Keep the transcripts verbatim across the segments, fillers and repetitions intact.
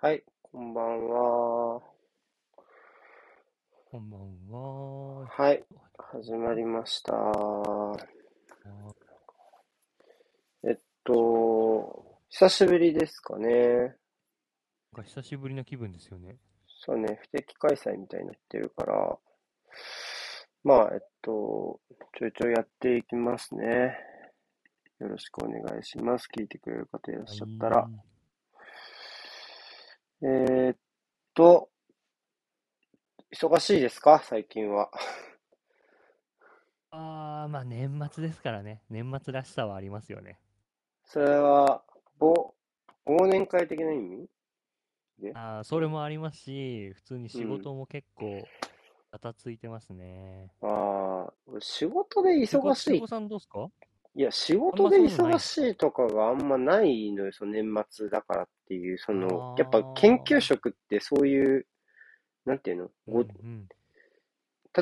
はい、こんばんは。こんばんは。はい、始まりました。えっと、久しぶりですかね。なんか久しぶりな気分ですよね。そうね、不定期開催みたいになってるから、まあ、えっと、ちょいちょいやっていきますね。よろしくお願いします。聞いてくれる方いらっはしゃったら。い。えーっと、忙しいですか、最近は。あー、まあ年末ですからね。年末らしさはありますよね。それは、忘忘年会的な意味であー、それもありますし、普通にう仕ん。事も結構ガタついてますね。ああ、俺仕事でし忙こ、ししい。ごさんどうすか？いや、仕あん事までそういうのない忙んですしか？いとかがあんまないのよ、その年末だからっていう、そあの、やっぱ研究ー、職ってそういう、なんていうの、うんうご例ん。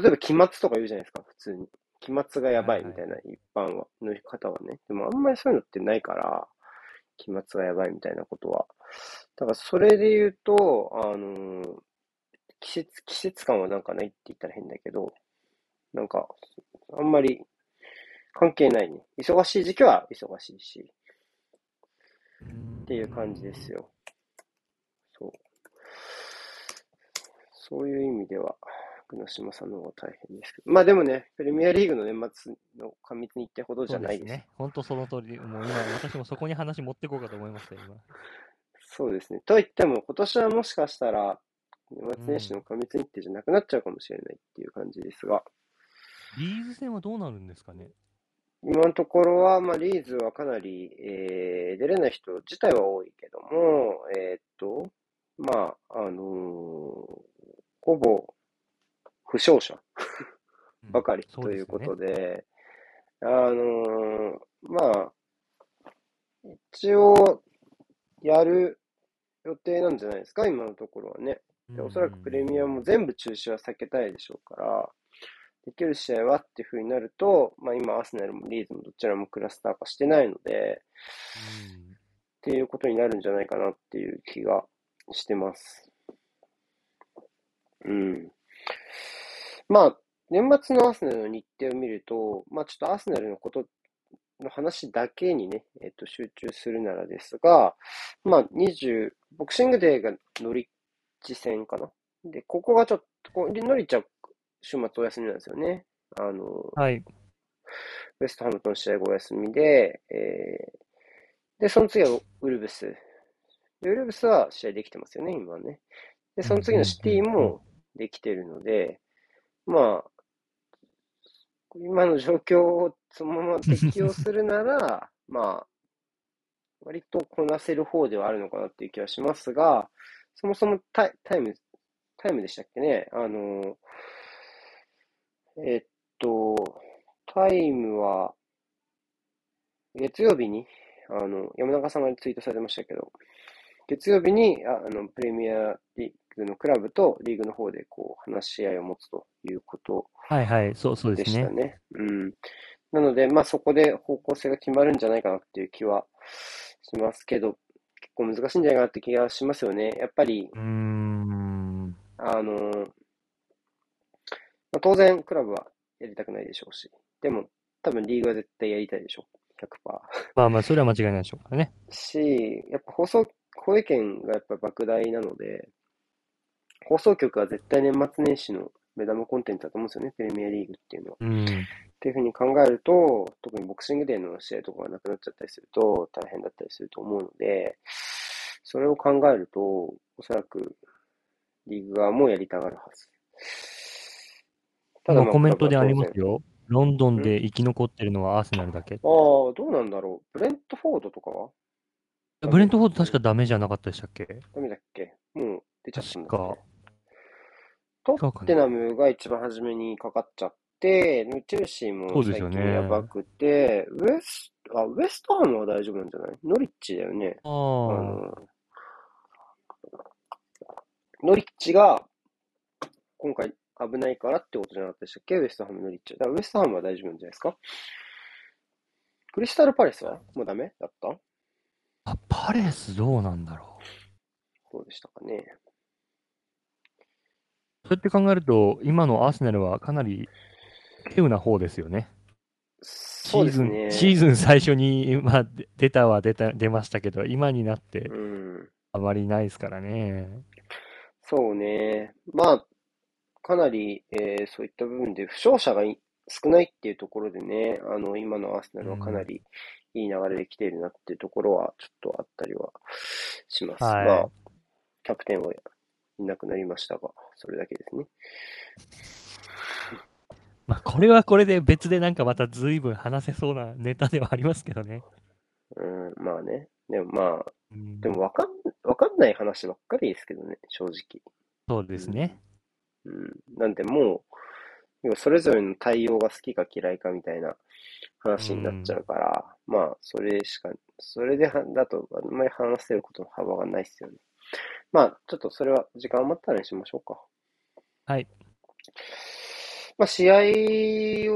えば期末とか言うじゃないですか、普通に。期末がやはいばいはみたい。いな、一般は、の方はね。でもあんまりそういうのってないから、期末がやばいみたいなことは。だからそれで言うと、あのー季節、季節感はなんかないって言ったら変だけど、なんか、あんまり関係ないね。忙しい時期は忙しいし、うーっていう感じですん。よ。そう。そういう意味では、グナシマさんの方が大変ですけど。まあでもね、プレミアリーグの年末の過密日程ほどじそゃうなでいすですね。よ。ほんとその通りで、もう今、私もそこに話持ってこうかと思いましたよ、今。そうですね。と言っても、今年はもしかしたら、年う末年始のん。過密日程じゃなくなっちゃうかもしれないっていう感じですが、リーズ戦はどうなるんですかね？今のところは、まあ、リーズはかなり、えー、出れない人自体は多いけども、えーっと、まあ、あのーほぼ負傷者うばん。かりそうとでいうすよことね。で、あのーまあ、一応、やる予定なんじゃないですか、今のところはね。うで、おそらくプレミアもん。全部中止は避けたいでしょうから、できる試合はっていう風になると、まあ今、アーセナルもリーズもどちらもクラスター化してないので、うん。っていうことになるんじゃないかなっていう気がしてます。うん。まあ、年末のアーセナルの日程を見ると、まあちょっとアーセナルのことの話だけにね、えっと、集中するならですが、まあ、にじゅう、ボクシングデーがノリッチ戦かな。で、ここがちょっと、こうでノリッチは週末お休みなんですよね。あの、はい。ウェストハムとの試合がお休みで、えー、で、その次はウルブス。で、ウルブスは試合できてますよね、今はね。で、うんその次のシうティんうんもできてるので、まあ、今の状況をそのままうん。適用するなら、まあ、割とこなせる方ではあるのかなっていう気はしますが、そもそもタイ、タイム、タイムでしたっけね。あの、えっと、タイムは月曜日に、あの、山中さんがツイートされてましたけど、月曜日に、ああの、プレミアリーグのクラブとリーグの方でこう、話し合いを持つということはいはい、そうそうでですしたね。ね。うん。なので、まあそこで方向性が決まるんじゃないかなっていう気はしますけど、結構難しいんじゃないかなって気がしますよね。やっぱり、うーん。あの、まあ、当然クラブはやりたくないでしょうし、でも多分リーグは絶対やりたいでしょう。ひゃくパーセント。まあまあ、それは間違いないでしょうからね。し、やっぱ放送、放映権がやっぱ莫大なので、放送局は絶対年末年始の目玉コンテンツだと思うんですよね、プレミアリーグっていうのは。っうん。ていうふうに考えると、特にボクシングデーの試合とかがなくなっちゃったりすると大変だったりすると思うので、それを考えると、おそらくリーグ側もやりたがるはず。ただ今まあコクメランブトはであ当りま然、すよ。ロンドンんで生き残ってるのはアーセナルだけっああ、て。どうなんだろう。ブレントフォードとかはダブレメントフォード確かダメじゃなかったでしたっけ？ダメだっけ？もう出ちゃった確んだっか。け？ト違うッかテナな。ムが一番初めにかかっちゃって、でチェルシーもそうです最よ近やばね。くて、ウェス、あ、ウェストハムは大丈夫なんじゃない？ノリッチだよね。あああ。の、ノリッチが今回危ないからってことじゃなかったでしたっけ？ウェストハム、ノリッチ。だからウェストハムは大丈夫なんじゃないですか？クリスタルパレスはもうダメだった？あ、パレスどうなんだろころでしたかね。そうやって考えると、今のアーセナルはかなり稀有な方ですよね。そうですね。シーズン最初に、まあ、出たは出た、出ましたけど、今になってあまりないですからね。うん、そうね。まあ、かなり、えー、そういった部分で負傷者が少ないっていうところでね、あの今のアーセナルはかなりいい流れで来ているなっていうところはちょっとあったりはします。はい、まあ、キャプテンはいなくなりましたが、それだけですね。まあ、これはこれで別でなんかまた随分話せそうなネタではありますけどね。うん、まあね。でもまあ、うん、でもわかん、わかんない話ばっかりですけどね、正直。そうですね。うん。うん、なんでもう、それぞれの対応が好きか嫌いかみたいな話になっちゃうから、うん、まあ、それしか、それではだとあんまり話せることの幅がないですよね。まあ、ちょっとそれは時間余ったらにしましょうか。はい。まあ、試合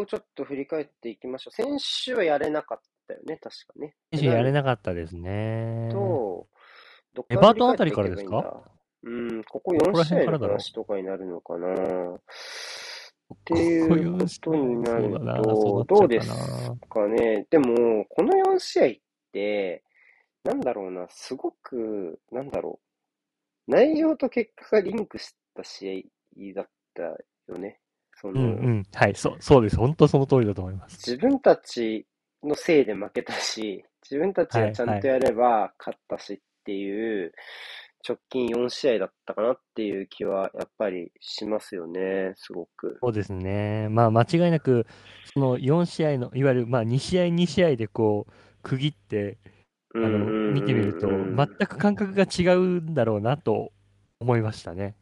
をちょっと振り返っていきましょう。先週はやれなかったよね、確かね。先週やれなかったですね。と、どっからエバートンあたりからですか？うん、ここよん試合の話とかになるのかな。っていうことになると、どうですかね。でも、このよん試合って、なんだろうな、すごく、なんだろう、内容と結果がリンクした試合だったよね。そのうんうん、はい、そ、そうです。本当その通りだと思います。自分たちのせいで負けたし、自分たちがちゃんとやれば勝ったしっていう、直近よん試合だったかなっていう気はやっぱりしますよね、すごく。そうですね。まあ間違いなく、そのよん試合の、いわゆるまあに試合に試合でこう、区切って、あの見てみると、全く感覚が違うんだろうなと思いましたね。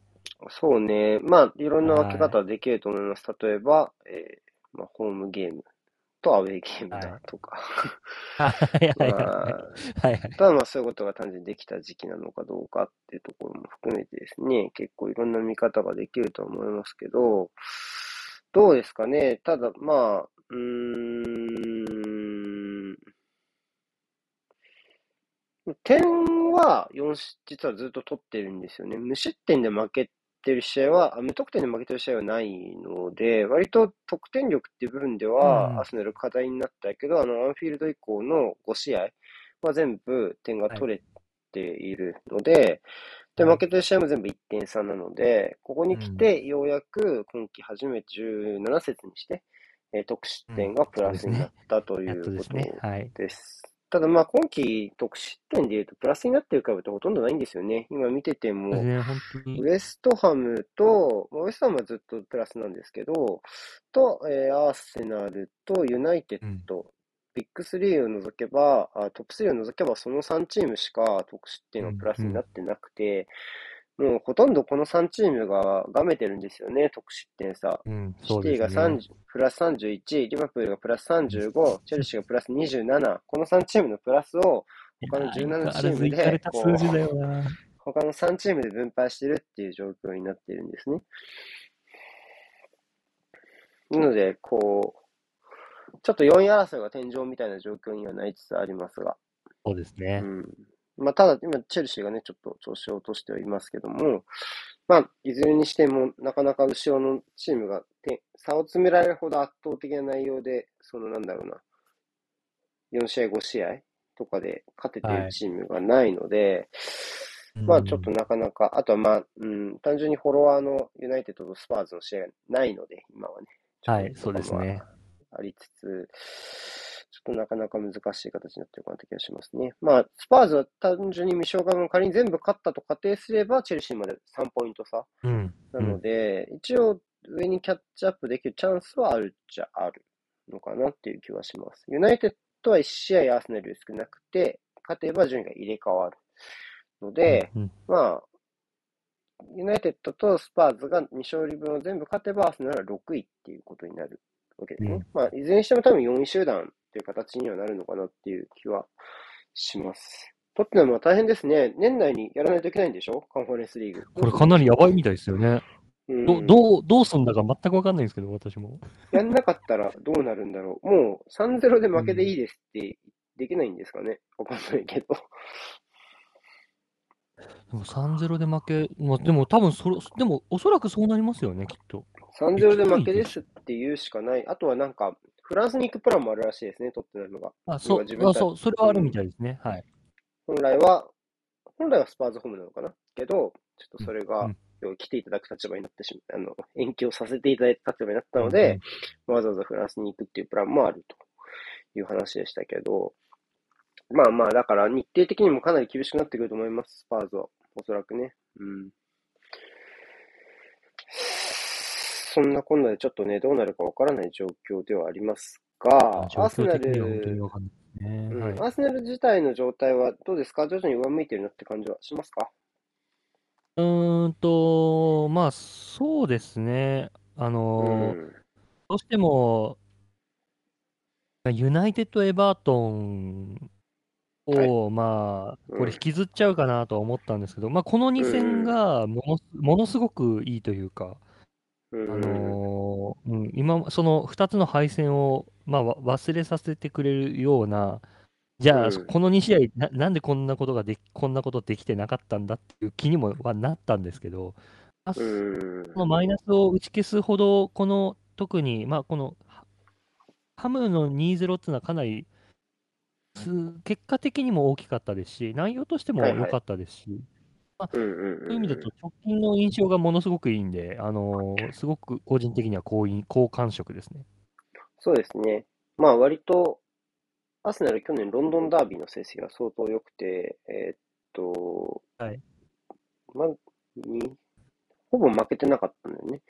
そうね。まあ、いろんな分け方できると思います。はい、例えば、えーまあ、ホームゲームとアウェーゲームだとか。はいはいはいはい。ただまあ、そういうことが単純にできた時期なのかどうかっていうところも含めてですね、結構いろんな見方ができると思いますけど、どうですかね。ただまあ、うーん、点はよん、実はずっと取ってるんですよね。無失点で負けて、てる試合は無得点で負けてる試合はないので、割と得点力っていう部分では、うん、アーセナル課題になったけど、あのアンフィールド以降のご試合は全部点が取れているので、はい、で負けてる試合も全部 いってん差なので、ここに来てようやく今季初めてじゅうなな節にして、うん、得失点がプラスになったということです。ただまあ今期得失点でいうとプラスになってるかってほとんどないんですよね。今見てても、ウエストハムと、ウエストハムはずっとプラスなんですけど、と、えー、アーセナルとユナイテッド、うん、ビッグスリーを除けば、トップスリーを除けばそのさんチームしか得失点がプラスになってなくて、うんうん、もうほとんどこのさんチームががめてるんですよね、得失点差。うんそうですね、シティがさんじゅうプラスさんじゅういち、リバプールがプラスさんじゅうご、チェルシーがプラスにじゅうなな、このさんチームのプラスを他のじゅうななチームでこう、他のさんチームで分配してるっていう状況になっているんですね。なので、こう、ちょっとよんい争いが天井みたいな状況にはなりつつありますが。そうですね。うんまあ、ただ、今、チェルシーがね、ちょっと調子を落としてはいますけども、まあ、いずれにしても、なかなか後ろのチームが差を詰められるほど圧倒的な内容で、そのなんだろうな、よん試合、ご試合とかで勝てているチームがないので、はい、まあ、ちょっとなかなか、あとはまあ、うん、単純にフォロワーのユナイテッドとスパーズの試合がないので、今はね、はい、そうですね。ありつつ、ちょっとなかなか難しい形になっているかなという気がしますね。まあ、スパーズは単純に未消化分仮に全部勝ったと仮定すれば、チェルシーまでさんポイント差。うん、なので、うん、一応上にキャッチアップできるチャンスはあるっちゃあるのかなっていう気はします。ユナイテッドはいち試合アーセナルより少なくて、勝てば順位が入れ替わるので、うん、まあ、ユナイテッドとスパーズがに勝利分を全部勝てば、アーセナルはろくいっていうことになるわけですね。うん、まあ、いずれにしても多分よんい集団、という形にはなるのかなっていう気はします。トッテナムは大変ですね。年内にやらないといけないんでしょ？カンファレンスリーグ。これかなりやばいみたいですよね。うん、ど, どう、どうすんだか全く分かんないんですけど、私も。やんなかったらどうなるんだろう。もう さんたいゼロ で負けでいいですってできないんですかね？わかんないけど。でもさんゼロで負け、まあ、でも多分それ、でもおそらくそうなりますよね、きっと。さんたいゼロで負けですって言うしかない。あとはなんか、フランスに行くプランもあるらしいですね、トッテナムが。あ、そう、あ、そう、それはあるみたいですね。はい。本来は、本来はスパーズホームなのかなけど、ちょっとそれが、うんうん、来ていただく立場になってしまう、あの、延期をさせていただいた立場になったので、うんうん、わざわざフランスに行くっていうプランもあるという話でしたけど、まあまあ、だから日程的にもかなり厳しくなってくると思います、スパーズは。おそらくね。うん。そんなこんなでちょっとね、どうなるかわからない状況ではありますが、アーセナル、うんはい、アーセナル自体の状態はどうですか？徐々に上向いてるなって感じはしますか？うーんと、まあ、そうですね。あの、うん、どうしても、ユナイテッド・エバートンを、はい、まあ、これ引きずっちゃうかなとは思ったんですけど、うん、まあ、このに戦がもの、うん、ものすごくいいというか、うんあのーうん、今、そのふたつの敗戦を、まあ、忘れさせてくれるような、じゃあ、うん、このに試合な、なんでこんなことができ、こんなことできてなかったんだっていう気にもはなったんですけど、まあ、そのマイナスを打ち消すほど、この特に、まあ、このハムの にたいゼロ っていうのはかなり、結果的にも大きかったですし、内容としても良かったですし、はいはいまあ、そういう意味だと直近の印象がものすごくいいんで、あのー、すごく個人的には好印、好感触ですね。そうですね。まあ割とアーセナル去年ロンドンダービーの成績が相当良くて、えー、っと、はい、まにほぼ負けてなかったんだよね。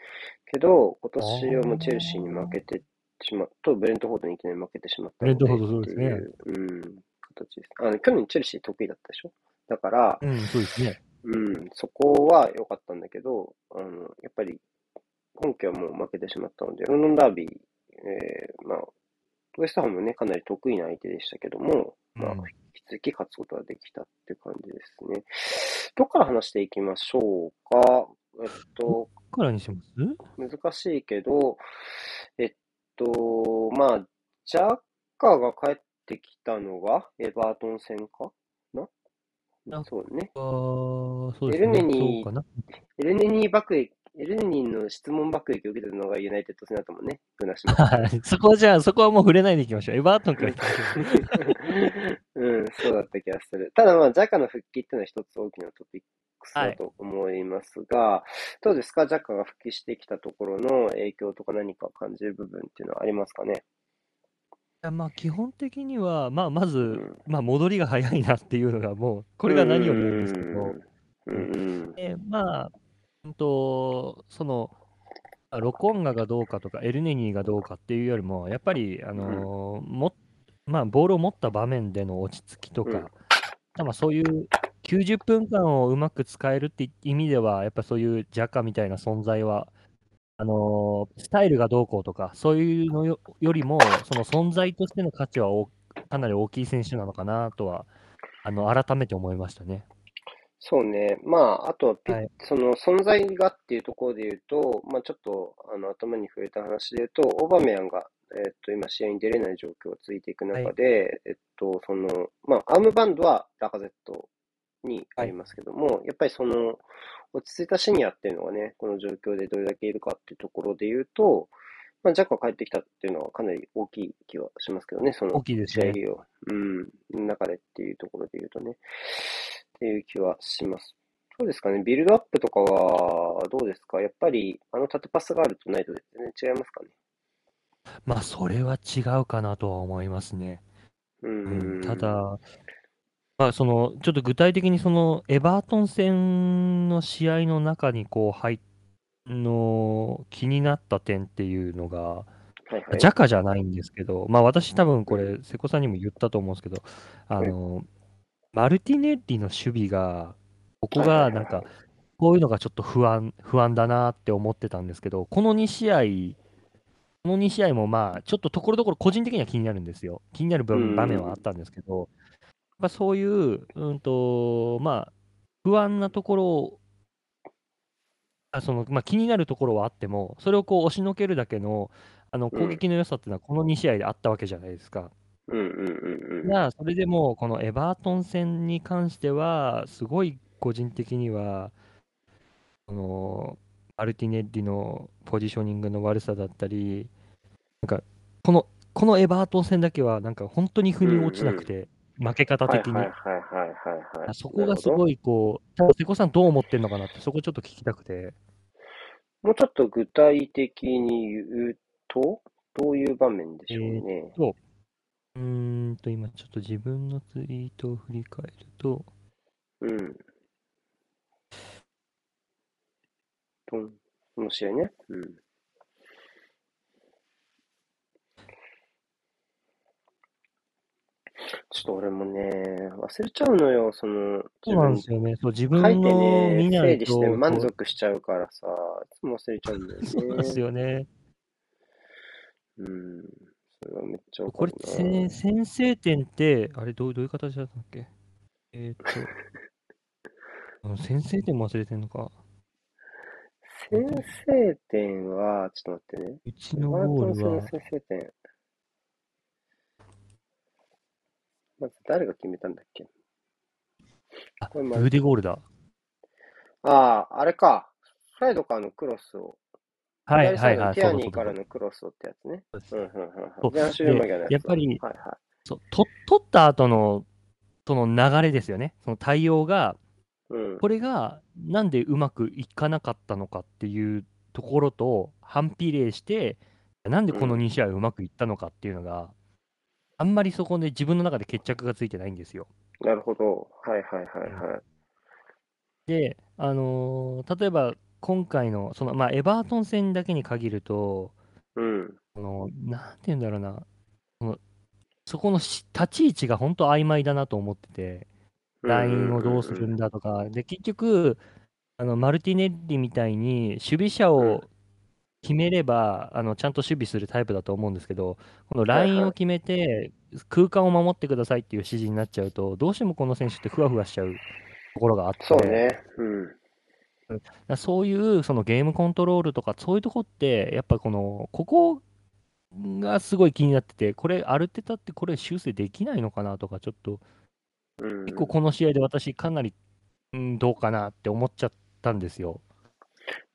けど今年はもうチェルシーに負けてしまった、ブレントフォードにいきなり負けてしまったので、ブレントフォードそうですね。うん、形です。あの去年チェルシー得意だったでしょ。だから、うん、そうですね。うん、そこは良かったんだけど、あのやっぱり本家はもう負けてしまったので、ロンドンダービー、えーまあ、ウエストハムもね、かなり得意な相手でしたけども、まあ、引き続き勝つことができたっていう感じですね。どこから話していきましょうか。えっと、どこからにします？難しいけど、えっと、まあ、ジャッカーが帰ってきたのがエバートン戦かな？そうね。エルネニー爆撃、エルネニーの質問爆撃を受けたのがユナイテッド戦だと思うね。そこはじゃあ、そこはもう触れないでいきましょう。エバートンからいきましょう。うん、そうだった気がする。ただ、まあ、ジャカの復帰っていうのは一つ大きなトピックスだと思いますが、はい、どうですか、ジャカが復帰してきたところの影響とか何か感じる部分っていうのはありますかね。まあ、基本的には、まあ、まず、うんまあ、戻りが早いなっていうのがもうこれが何よりなんですけど、うんうんえー、まあうんとそのロコンガがどうかとかエルネニーがどうかっていうよりもやっぱり、あのーうんもまあ、ボールを持った場面での落ち着きとか、うんまあ、そういうきゅうじゅっぷんかんをうまく使えるって意味ではやっぱそういうジャカみたいな存在はあのー、スタイルがどうこうとかそういうの よ, よりもその存在としての価値はかなり大きい選手なのかなとはあの改めて思いましたね。そうね、まあ、あとはピ、はい、その存在がっていうところでいうと、まあ、ちょっとあの頭に触れた話でいうとオーバメヤンが、えー、っと今試合に出れない状況が続いていく中で、はいえっとそのまあ、アームバンドはラカゼットにありますけども、はい、やっぱりその落ち着いたシニアっていうのがね、この状況でどれだけいるかっていうところで言うと、まあ、ジャックが帰ってきたっていうのはかなり大きい気はしますけどね、その試合を、うん、中でっていうところで言うとね、っていう気はします。どうですかね、ビルドアップとかはどうですか、やっぱりあの縦パスがあるとないとですね、違いますかね。まあ、それは違うかなとは思いますね。うん、ただ、まあ、そのちょっと具体的にそのエバートン戦の試合の中にこう入の気になった点っていうのが、はいはい、ジャカじゃないんですけど、まあ、私多分これ瀬古さんにも言ったと思うんですけどあの、はい、マルティネッリの守備がここがなんかこういうのがちょっと不安、不安だなって思ってたんですけどこのに試合このに試合もまあちょっとところどころ個人的には気になるんですよ気になる場面はあったんですけどまあ、そういう、うんとまあ、不安なところをあその、まあ、気になるところはあってもそれをこう押しのけるだけ の, あの攻撃の良さっていうのはこのに試合であったわけじゃないですか、うんうんうんうん、それでもこのエバートン戦に関してはすごい個人的にはそのマルティネッリのポジショニングの悪さだったり、なんかこのこのエバートン戦だけはなんか本当に腑に落ちなくて、うんうん、負け方的にそこがすごいこう、瀬古さんどう思ってるのかなってそこちょっと聞きたくて。もうちょっと具体的に言うとどういう場面でしょうね。えー、とうーんと今ちょっと自分のツイートを振り返ると、うん。と面白いね。うん。ちょっと俺もね、忘れちゃうのよ、その、自分ですよね、そう自分の書いてね、整理して満足しちゃうからさ、いつも忘れちゃうんだよね。そうですよね。うん、それはめっちゃ分かるな。これ、先制点って、あれどう、どういう形だったっけ？えー、っと、先制点も忘れてんのか。先制点は、ちょっと待ってね。うちのゴールは。先制点まず誰が決めたんだっけ？あ、これまあ、ルディゴールだ。ああ、あれか。サイドからのクロスを。はいはいはい。ティアニーからのクロスをってやつね。そうそうそう。ジャンシューマギャのやつ。やっぱり、はいはい、そうと取った後のその流れですよね。その対応が、うん、これがなんでうまくいかなかったのかっていうところと反比例して、なんでこのに試合うまくいったのかっていうのが、うんあんまりそこで自分の中で決着がついてないんですよ。なるほど。はいはいはいはい。で、あのー、例えば今回の、そのまあ、エバートン戦だけに限ると、うん、あのなんていうんだろうな、その、そこの立ち位置が本当曖昧だなと思ってて、うんうんうんうん、ラインをどうするんだとか、で結局あの、マルティネッリみたいに守備者を決めればあのちゃんと守備するタイプだと思うんですけど、このラインを決めて空間を守ってくださいっていう指示になっちゃうと、どうしてもこの選手ってふわふわしちゃうところがあって、そうね、うん、そういうそのゲームコントロールとかそういうとこってやっぱこのここがすごい気になってて、これアルテタってこれ修正できないのかなとかちょっと、うん、結構この試合で私かなり、うん、どうかなって思っちゃったんですよ。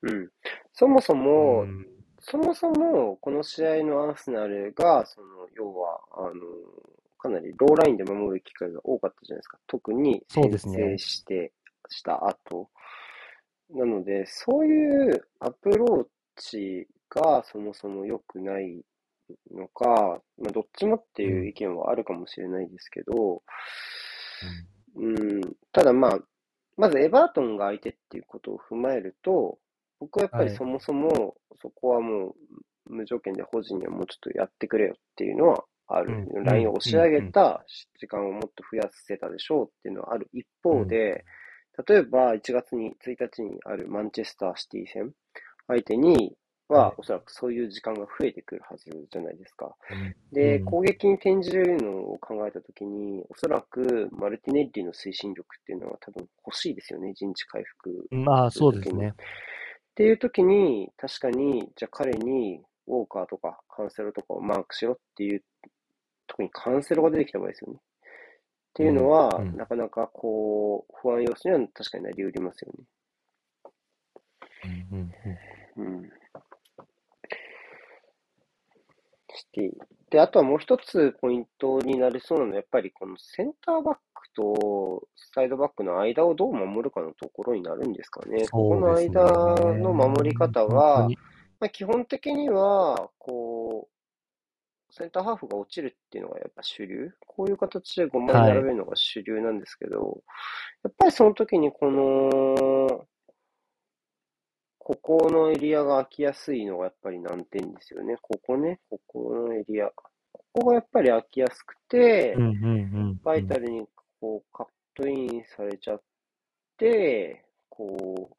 うん、そもそも、うん、そもそもこの試合のアーセナルがその要はあのかなりローラインで守る機会が多かったじゃないですか。特に先制して、ね、した後なので、そういうアプローチがそもそも良くないのか、まあ、どっちもっていう意見はあるかもしれないですけど、うんうん、ただまあまずエバートンが相手っていうことを踏まえると、僕はやっぱりそもそもそこはもう無条件で保持にはもうちょっとやってくれよっていうのはある。うん、ラインを押し上げた時間をもっと増やせたでしょうっていうのはある一方で、うん、例えばいちがつについたちにあるマンチェスターシティ戦相手にはおそらくそういう時間が増えてくるはずじゃないですか。で、攻撃に転じるのを考えたときに、おそらくマルティネッリの推進力っていうのは多分欲しいですよね、陣地回復。まあそうですね。っていうときに、確かに、じゃあ彼にウォーカーとかカンセロとかをマークしろっていう、特にカンセロが出てきた場合ですよね。っていうのは、うんうん、なかなかこう、不安要素には確かになりうりますよね。うんうんうんうんで、あとはもう一つポイントになりそうなのは、やっぱりこのセンターバックとサイドバックの間をどう守るかのところになるんですかね。ねここの間の守り方は、まあ、基本的にはこうセンターハーフが落ちるっていうのがやっぱ主流。こういう形でごまい並べるのが主流なんですけど、はい、やっぱりその時にこのここのエリアが空きやすいのがやっぱり難点ですよね。ここね、ここのエリア。ここがやっぱり空きやすくて、うんうんうんうん、バイタルにこうカットインされちゃって、こう、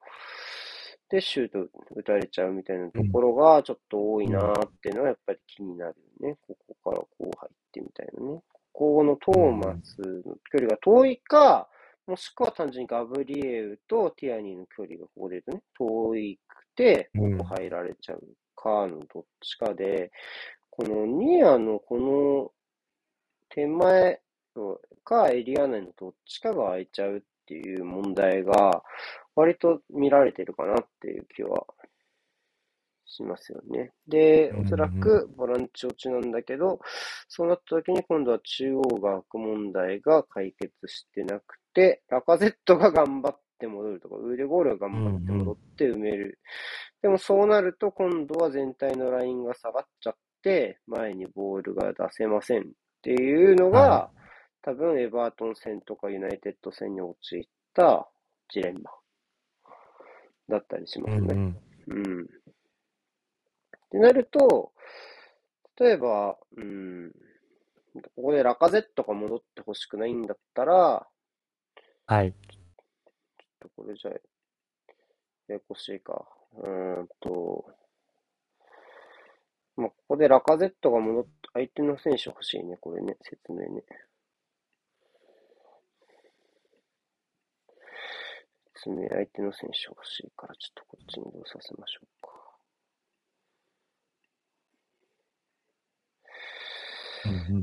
で、シュート打たれちゃうみたいなところがちょっと多いなーっていうのはやっぱり気になるよね。ここからこう入ってみたいなね。ここのトーマスの距離が遠いか、もしくは単純にガブリエウとティアニーの距離がここで言うとね、遠いくて、ここ入られちゃうかのどっちかで、うん、このニアのこの手前かエリア内のどっちかが空いちゃうっっていう問題が割と見られてるかなっていう気はしますよね。で、おそらくボランチ落ちなんだけど、そうなった時に今度は中央が空く問題が解決してなくて、ラカゼットが頑張って戻るとか、ウーデゴールが頑張って戻って埋める。でもそうなると今度は全体のラインが下がっちゃって、前にボールが出せませんっていうのが、多分エバートン戦とかユナイテッド戦に陥ったジレンマだったりしますね。うん、うん。うんってなると、例えば、うん、ここでラカゼットが戻ってほしくないんだったら、はい。ちょっとこれじゃ、ややこしいか。うーんと、まあ、ここでラカゼットが戻って、相手の選手欲しいね、これね、説明ね。説明、相手の選手欲しいから、ちょっとこっちに移動させましょうか。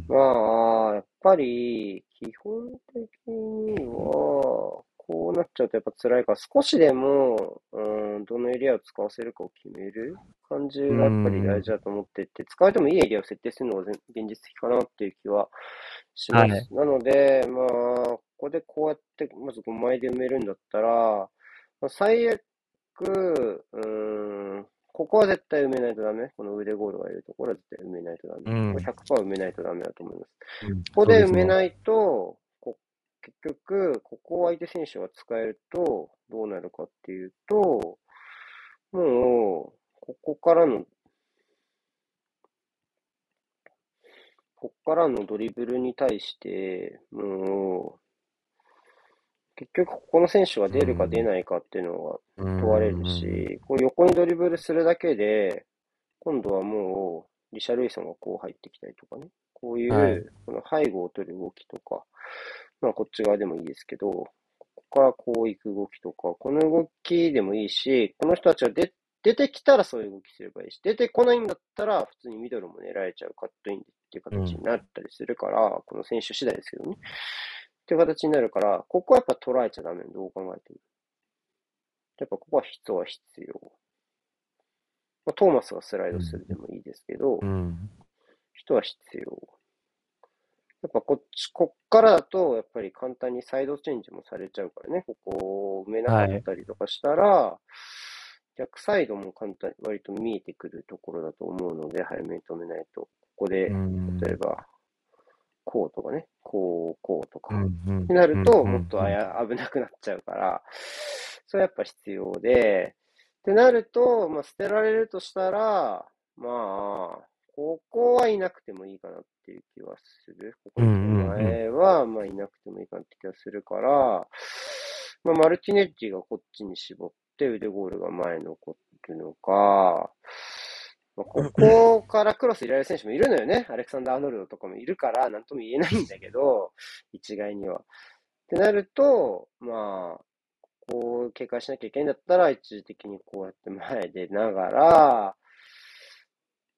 まあ、やっぱり、基本的には、こうなっちゃうとやっぱ辛いから、少しでも、うん、どのエリアを使わせるかを決める感じがやっぱり大事だと思ってて、使われてもいいエリアを設定するのが現実的かなっていう気はします。はい、なので、まあ、ここでこうやって、まずごまいで埋めるんだったら、最悪、うん、ここは絶対埋めないとダメ。この腕ゴールがいるところは絶対埋めないとダメ。うん、ひゃくパーセント 埋めないとダメだと思います。うん、ここで埋めないと、こ結局、ここを相手選手が使えると、どうなるかっていうと、もう、ここからの、ここからのドリブルに対して、もう、結局、ここの選手が出るか出ないかっていうのが問われるし、こう横にドリブルするだけで、今度はもう、リシャルリソンがこう入ってきたりとかね、こういうこの背後を取る動きとか、まあこっち側でもいいですけど、ここからこう行く動きとか、この動きでもいいし、この人たちが出、出てきたらそういう動きすればいいし、出てこないんだったら、普通にミドルも狙えちゃうカットインっていう形になったりするから、この選手次第ですけどね。っていう形になるから、ここはやっぱ捉えちゃダメ。どう考えても。やっぱここは人は必要。まあ、トーマスがスライドするでもいいですけど、うん、人は必要。やっぱこっち、こっからだと、やっぱり簡単にサイドチェンジもされちゃうからね、ここを埋めなかったりとかしたら、はい、逆サイドも簡単に割と見えてくるところだと思うので、早めに止めないと。ここで、例えば、うんこうとかね、こう、こうとか。ってなると、もっとあや危なくなっちゃうから、それはやっぱ必要で、ってなると、まあ、捨てられるとしたら、まあ、ここはいなくてもいいかなっていう気はする。ここの前は、まあ、いなくてもいいかなって気はするから、まあ、マルティネッリがこっちに絞って、腕ゴールが前に残るのか、まあ、ここからクロス入れられる選手もいるのよね。アレクサンダー・アーノルドとかもいるから、なんとも言えないんだけど、一概には。ってなると、まあ、こう警戒しなきゃいけないんだったら、一時的にこうやって前出ながら、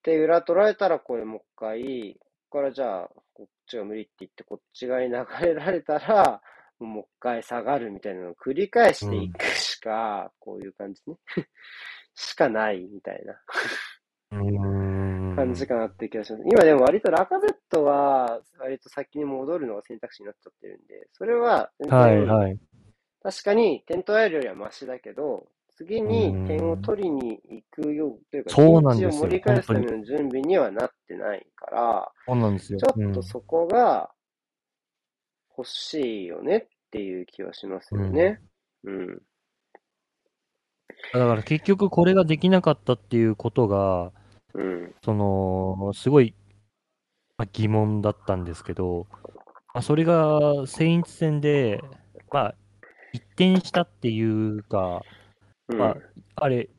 で、裏取られたらこれもう一回、ここからじゃあ、こっちが無理って言って、こっち側に流れられたら、もう一回下がるみたいなのを繰り返していくしか、こういう感じね。しかないみたいな。感じかなって気がします。今でも割とラカゼットは割と先に戻るのが選択肢になっちゃってるんで、それははい、はい、確かに点取られるよりはマシだけど、次に点を取りに行くよというか、一応盛り返すための準備にはなってないから、そうなんですよ。ちょっとそこが欲しいよねっていう気はしますよね。うん。うんだから結局これができなかったっていうことが、うん、そのすごい疑問だったんですけど、まあ、それがセインツ戦で、まあ、一転したっていうか、うんまあ、あれ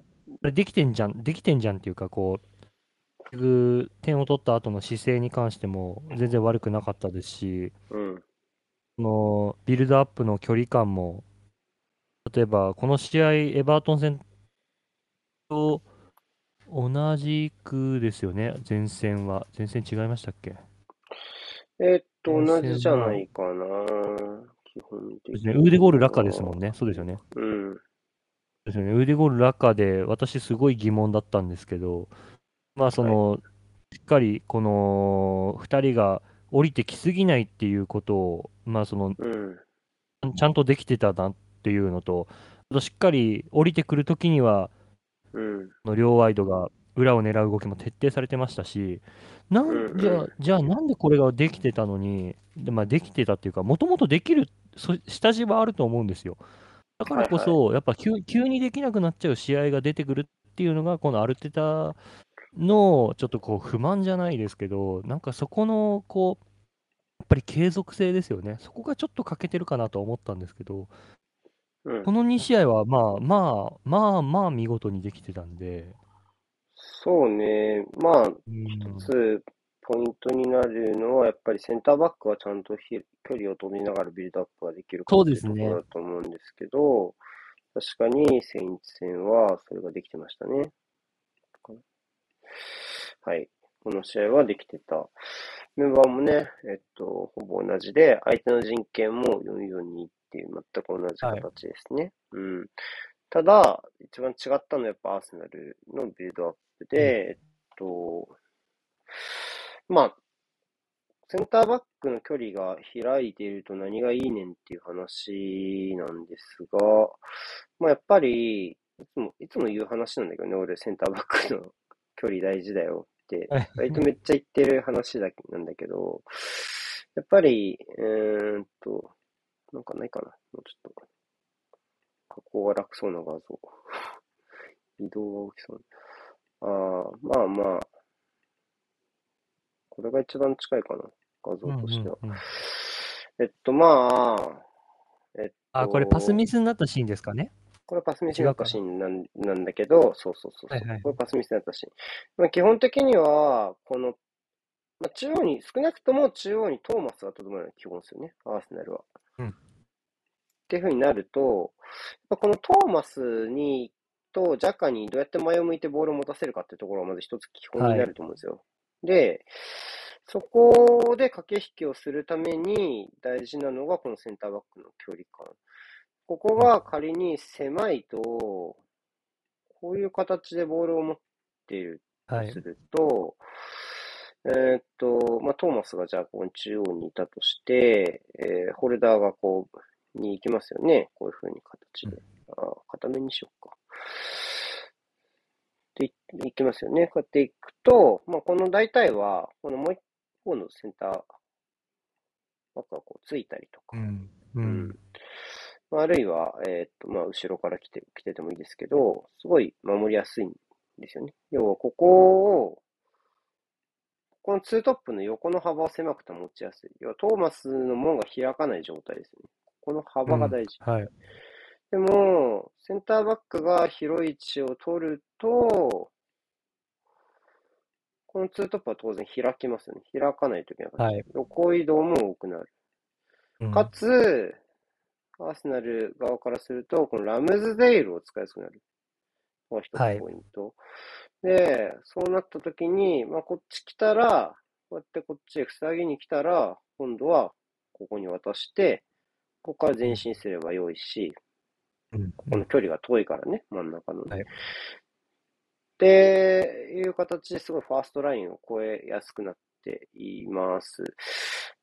できてんじゃんできてんじゃんっていうかこう点を取った後の姿勢に関しても全然悪くなかったですし、うん、そのビルドアップの距離感も例えばこの試合エバートン戦と同じくですよね前線は前線違いましたっけえー、っと同じじゃないかな基本的に。ウーデゴールラカですもんね。そうですよね。うん。ですよね。ウーデゴールラカで、私すごい疑問だったんですけど、まあその、はい、しっかりこのふたりが降りてきすぎないっていうことを、まあその、うん、ちゃんとできてたなっていうのと、あとしっかり降りてくるときには、うん、の両ワイドが裏を狙う動きも徹底されてましたし、なん、うんうん、じゃあ、じゃあなんでこれができてたのに、で、まあ、できてたっていうか、もともとできる下地はあると思うんですよ。だからこそ、はいはい、やっぱ 急, 急にできなくなっちゃう試合が出てくるっていうのが、このアルテタのちょっとこう不満じゃないですけど、なんかそこのこうやっぱり継続性ですよね。そこがちょっと欠けてるかなと思ったんですけど、うん、このに試合はまあまあまあまあ見事にできてたんで。そうね、まあ一つポイントになるのはやっぱりセンターバックはちゃんと距離を飛びながらビルドアップができるかというところだと思うんですけど、ね、確かにセインツ戦はそれができてましたね。はい、この試合はできてた。メンバーもね、えっと、ほぼ同じで、相手の陣形もよんよんにっていう全く同じ形ですね。はい、うん。ただ、一番違ったのはやっぱアーセナルのビルドアップで、うん、えっと、まあ、センターバックの距離が開いていると何がいいねんっていう話なんですが、まあやっぱり、いつも、いつも言う話なんだけどね、俺センターバックの距離大事だよって、割とめっちゃ言ってる話だけなんだけど、やっぱり、う、えーんと、なんかないかな。もうちょっと、加工が楽そうな画像。移動が起きそうな。ああ、まあまあ、これが一番近いかな、画像としては。うんうんうん、えっと、まあ、えっと、あ、これパスミスになったシーンですかね。これパスミスになったシーンなん、なんだけど、そうそうそうそう、はいはい。これパスミスになったシーン。まあ、基本的には、この、まあ、中央に、少なくとも中央にトーマスがとどまるのが基本ですよね、アーセナルは。うん、っていう風になると、やっぱこのトーマスにとジャカにどうやって前を向いてボールを持たせるかっていうところがまず一つ基本になると思うんですよ。はい、で、そこで駆け引きをするために大事なのがこのセンターバックの距離感。ここが仮に狭いと、こういう形でボールを持っているとすると、はい、えー、っと、まあ、トーマスがじゃあここに中央にいたとして、えー、ホルダーがこう、に行きますよね。こういう風に形で。ああ、固めにしようか。で、行きますよね。こうやって行くと、まあ、この大体は、このもう一方のセンターバックがこうついたりとか。うん。うん、あるいは、えっと、まあ、後ろから来て、来ててもいいですけど、すごい守りやすいんですよね。要は、ここを、このツートップの横の幅を狭く保ちやすい。要は、トーマスの門が開かない状態ですね。この幅が大事。うん、はい。でも、センターバックが広い位置を取ると、このツートップは当然開きますよね。開かないといけないから。はい。横移動も多くなる。うん、かつ、アーセナル側からすると、このラムズデイルを使いやすくなる。この一つポイント。はい、で、そうなった時に、まあ、こっち来たら、こうやってこっちへ塞ぎに来たら、今度はここに渡して、ここから前進すれば良いし、うん、ここの距離が遠いからね、真ん中の、はい。っていう形ですごいファーストラインを越えやすくなっています。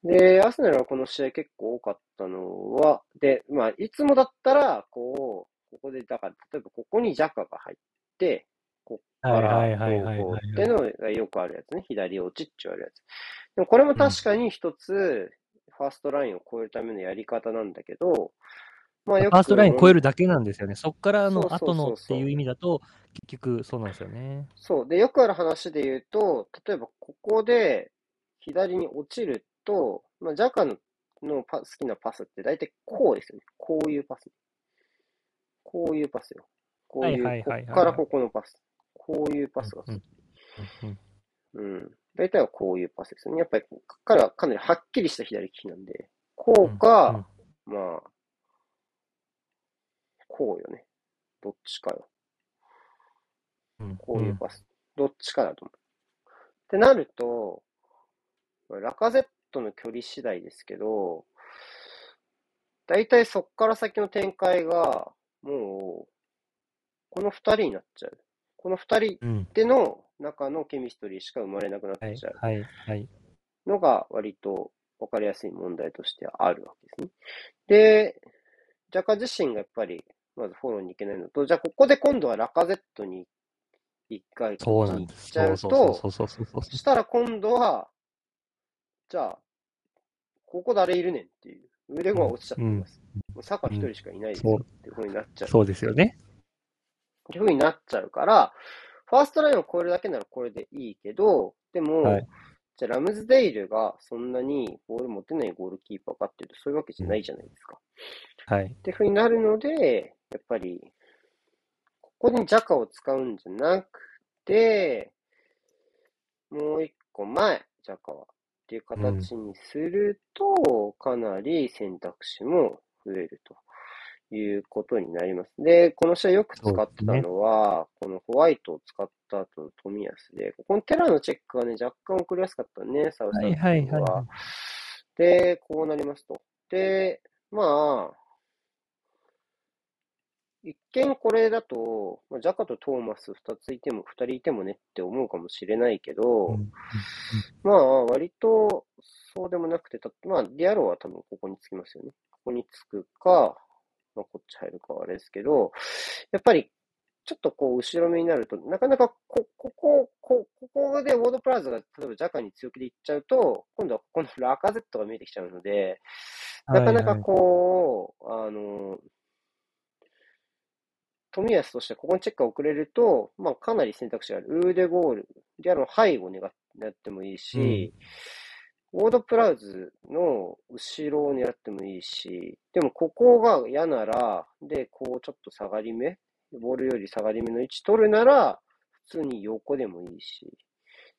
で、アーセナルはこの試合結構多かったのは、で、まあ、いつもだったら、こう、ここで、だから、例えばここにジャカが入って、ここから、こう、ってのがよくあるやつね。左落ちっちゅうあるやつ。でもこれも確かに一つ、ファーストラインを越えるためのやり方なんだけど、まあよく、ファーストライン越えるだけなんですよね。そこからの後のっていう意味だと、結局そうなんですよね。そう。で、よくある話で言うと、例えばここで、左に落ちると、まあ、ジャカの、のパ好きなパスって大体こうですよね。こういうパス。こういうパスよ。こういう、はいはいはいはい、こっからここのパス。こういうパスが好き。うん。うん、大体はこういうパスですよね。やっぱり彼はかなりはっきりした左利きなんで、こうか、うんうん、まあ、こうよね。どっちかよ。うん、こういうパス。どっちかだと思う。ってなると、ラカゼットの距離次第ですけど、大体そっから先の展開が、もう、この二人になっちゃう。この二人での中のケミストリーしか生まれなくなっちゃう。はい、はい、はい。のが割と分かりやすい問題としてあるわけですね。で、ジャカ自身がやっぱり、まずフォローに行けないのと、じゃあここで今度はラカゼットに一回行っちゃうと、そしたら今度は、じゃあ、ここ誰いるねんっていう。上でも落ちちゃってます。うん、もう坂一人しかいないですよっていう風になっちゃう。そうですよね。っていう風になっちゃうから、ファーストラインを超えるだけならこれでいいけど、でも、はい、じゃあラムズデイルがそんなにボール持ってないゴールキーパーかっていうと、そういうわけじゃないじゃないですか。はい。っていう風になるので、やっぱり、ここにジャカを使うんじゃなくて、もう一個前、ジャカは。っていう形にすると、かなり選択肢も増えるということになります。で、この試合よく使ってたのは、このホワイトを使った後の冨安で、ここのテラのチェックがね、若干遅れやすかったね、サウスタンっていうのは。で、こうなりますと。で、まあ、一見これだと、ジャカとトーマスふたついても、ふたりいてもねって思うかもしれないけど、まあ、割とそうでもなくて、まあ、ディアロは多分ここにつきますよね。ここにつくか、まあ、こっち入るかはあれですけど、やっぱり、ちょっとこう、後ろ目になると、なかなかこ、ここ、こ、ここでウォードプラザが、例えばジャカに強気でいっちゃうと、今度はこのラカゼットが見えてきちゃうので、なかなかこう、はいはい、あの、冨安としてここにチェックが遅れると、まあ、かなり選択肢がある。ウーデゴール、ディアロの背後を狙ってもいいし、うん、ウォードプラウズの後ろを狙ってもいいし、でもここが嫌なら、で、こうちょっと下がり目、ボールより下がり目の位置取るなら、普通に横でもいいし、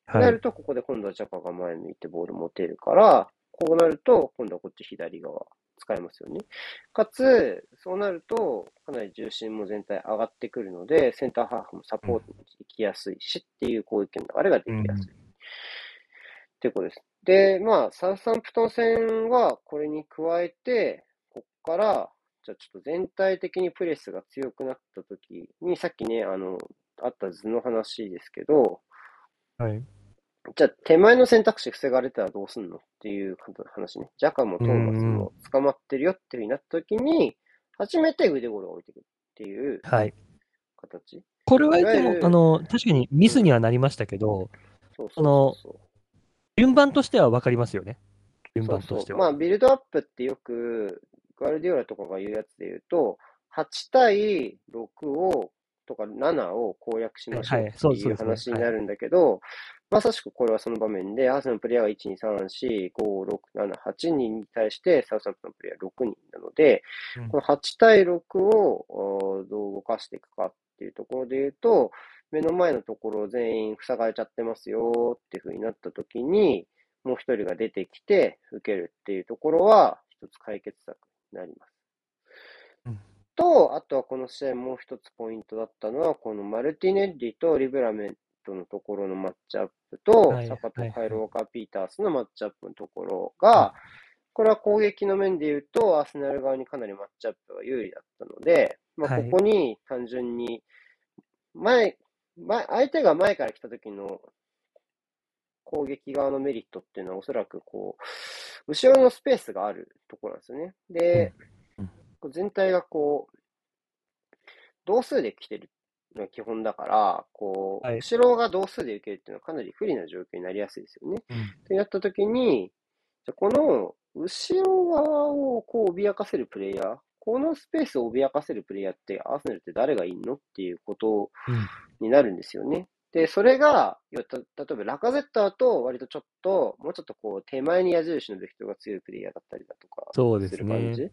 はい、なるとここで今度はジャカが前向いてボール持てるから、こうなると今度はこっち左側。使えますよね。かつ、そうなると、かなり重心も全体上がってくるので、センターハーフもサポートに行きやすいしっていう攻撃の流れができやすい。うん、っていうことです。で、まあ、サウサンプトン戦はこれに加えて、ここから、じゃあちょっと全体的にプレスが強くなったときに、さっきね、あの、あった図の話ですけど、はい。じゃあ、手前の選択肢防がれたらどうすんのっていう話ね。ジャカもトーマスも捕まってるよっていう風になった時に、初めて腕ゴールを置いてくるっていう形。はい、これはでも、あの、確かにミスにはなりましたけど、うん、その、順番としては分かりますよね。順番としては。そうそう、まあ、ビルドアップってよく、ガルディオラとかが言うやつで言うと、はちたいろくを、とかななを攻略しましょうっていう話になるんだけど、まさしくこれはその場面で、アーセナルのプレイヤーがいち、に、さん、よん、ご、ろく、なな、はちにんに対して、サウサンプトンのプレイヤーろくにんなので、うん、このはちたいろくをどう動かしていくかっていうところで言うと、目の前のところ全員塞がれちゃってますよっていう風になった時に、もう一人が出てきて受けるっていうところは、一つ解決策になります。と、あとはこの試合もう一つポイントだったのは、このマルティネッリとリブラメントのところのマッチアップと、はい、サカとカイル・ウォーカー・ピータースのマッチアップのところが、はい、これは攻撃の面で言うと、アーセナル側にかなりマッチアップが有利だったので、まあ、ここに単純に前、前、相手が前から来た時の攻撃側のメリットっていうのは、おそらくこう、後ろのスペースがあるところなんですよね。で、うん、全体がこう、同数で来てるのが基本だから、こう、はい、後ろが同数で受けるっていうのはかなり不利な状況になりやすいですよね。と、うん、やったときに、じゃこの後ろ側をこう脅かせるプレイヤー、このスペースを脅かせるプレイヤーって、アーセナルって誰がいんのっていうことになるんですよね。うん、で、それが、例えばラカゼッターと割とちょっと、もうちょっとこう手前に矢印のベクトルが強いプレイヤーだったりだとか、そうですね。感じ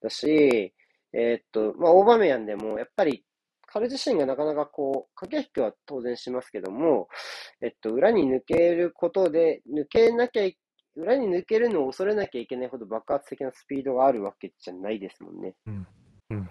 だし、えー、っと、まあ、オーバメヤンでも、やっぱり、彼自身がなかなかこう、駆け引きは当然しますけども、えっと、裏に抜けることで、抜けなきゃい、裏に抜けるのを恐れなきゃいけないほど爆発的なスピードがあるわけじゃないですもんね。うんうん、っ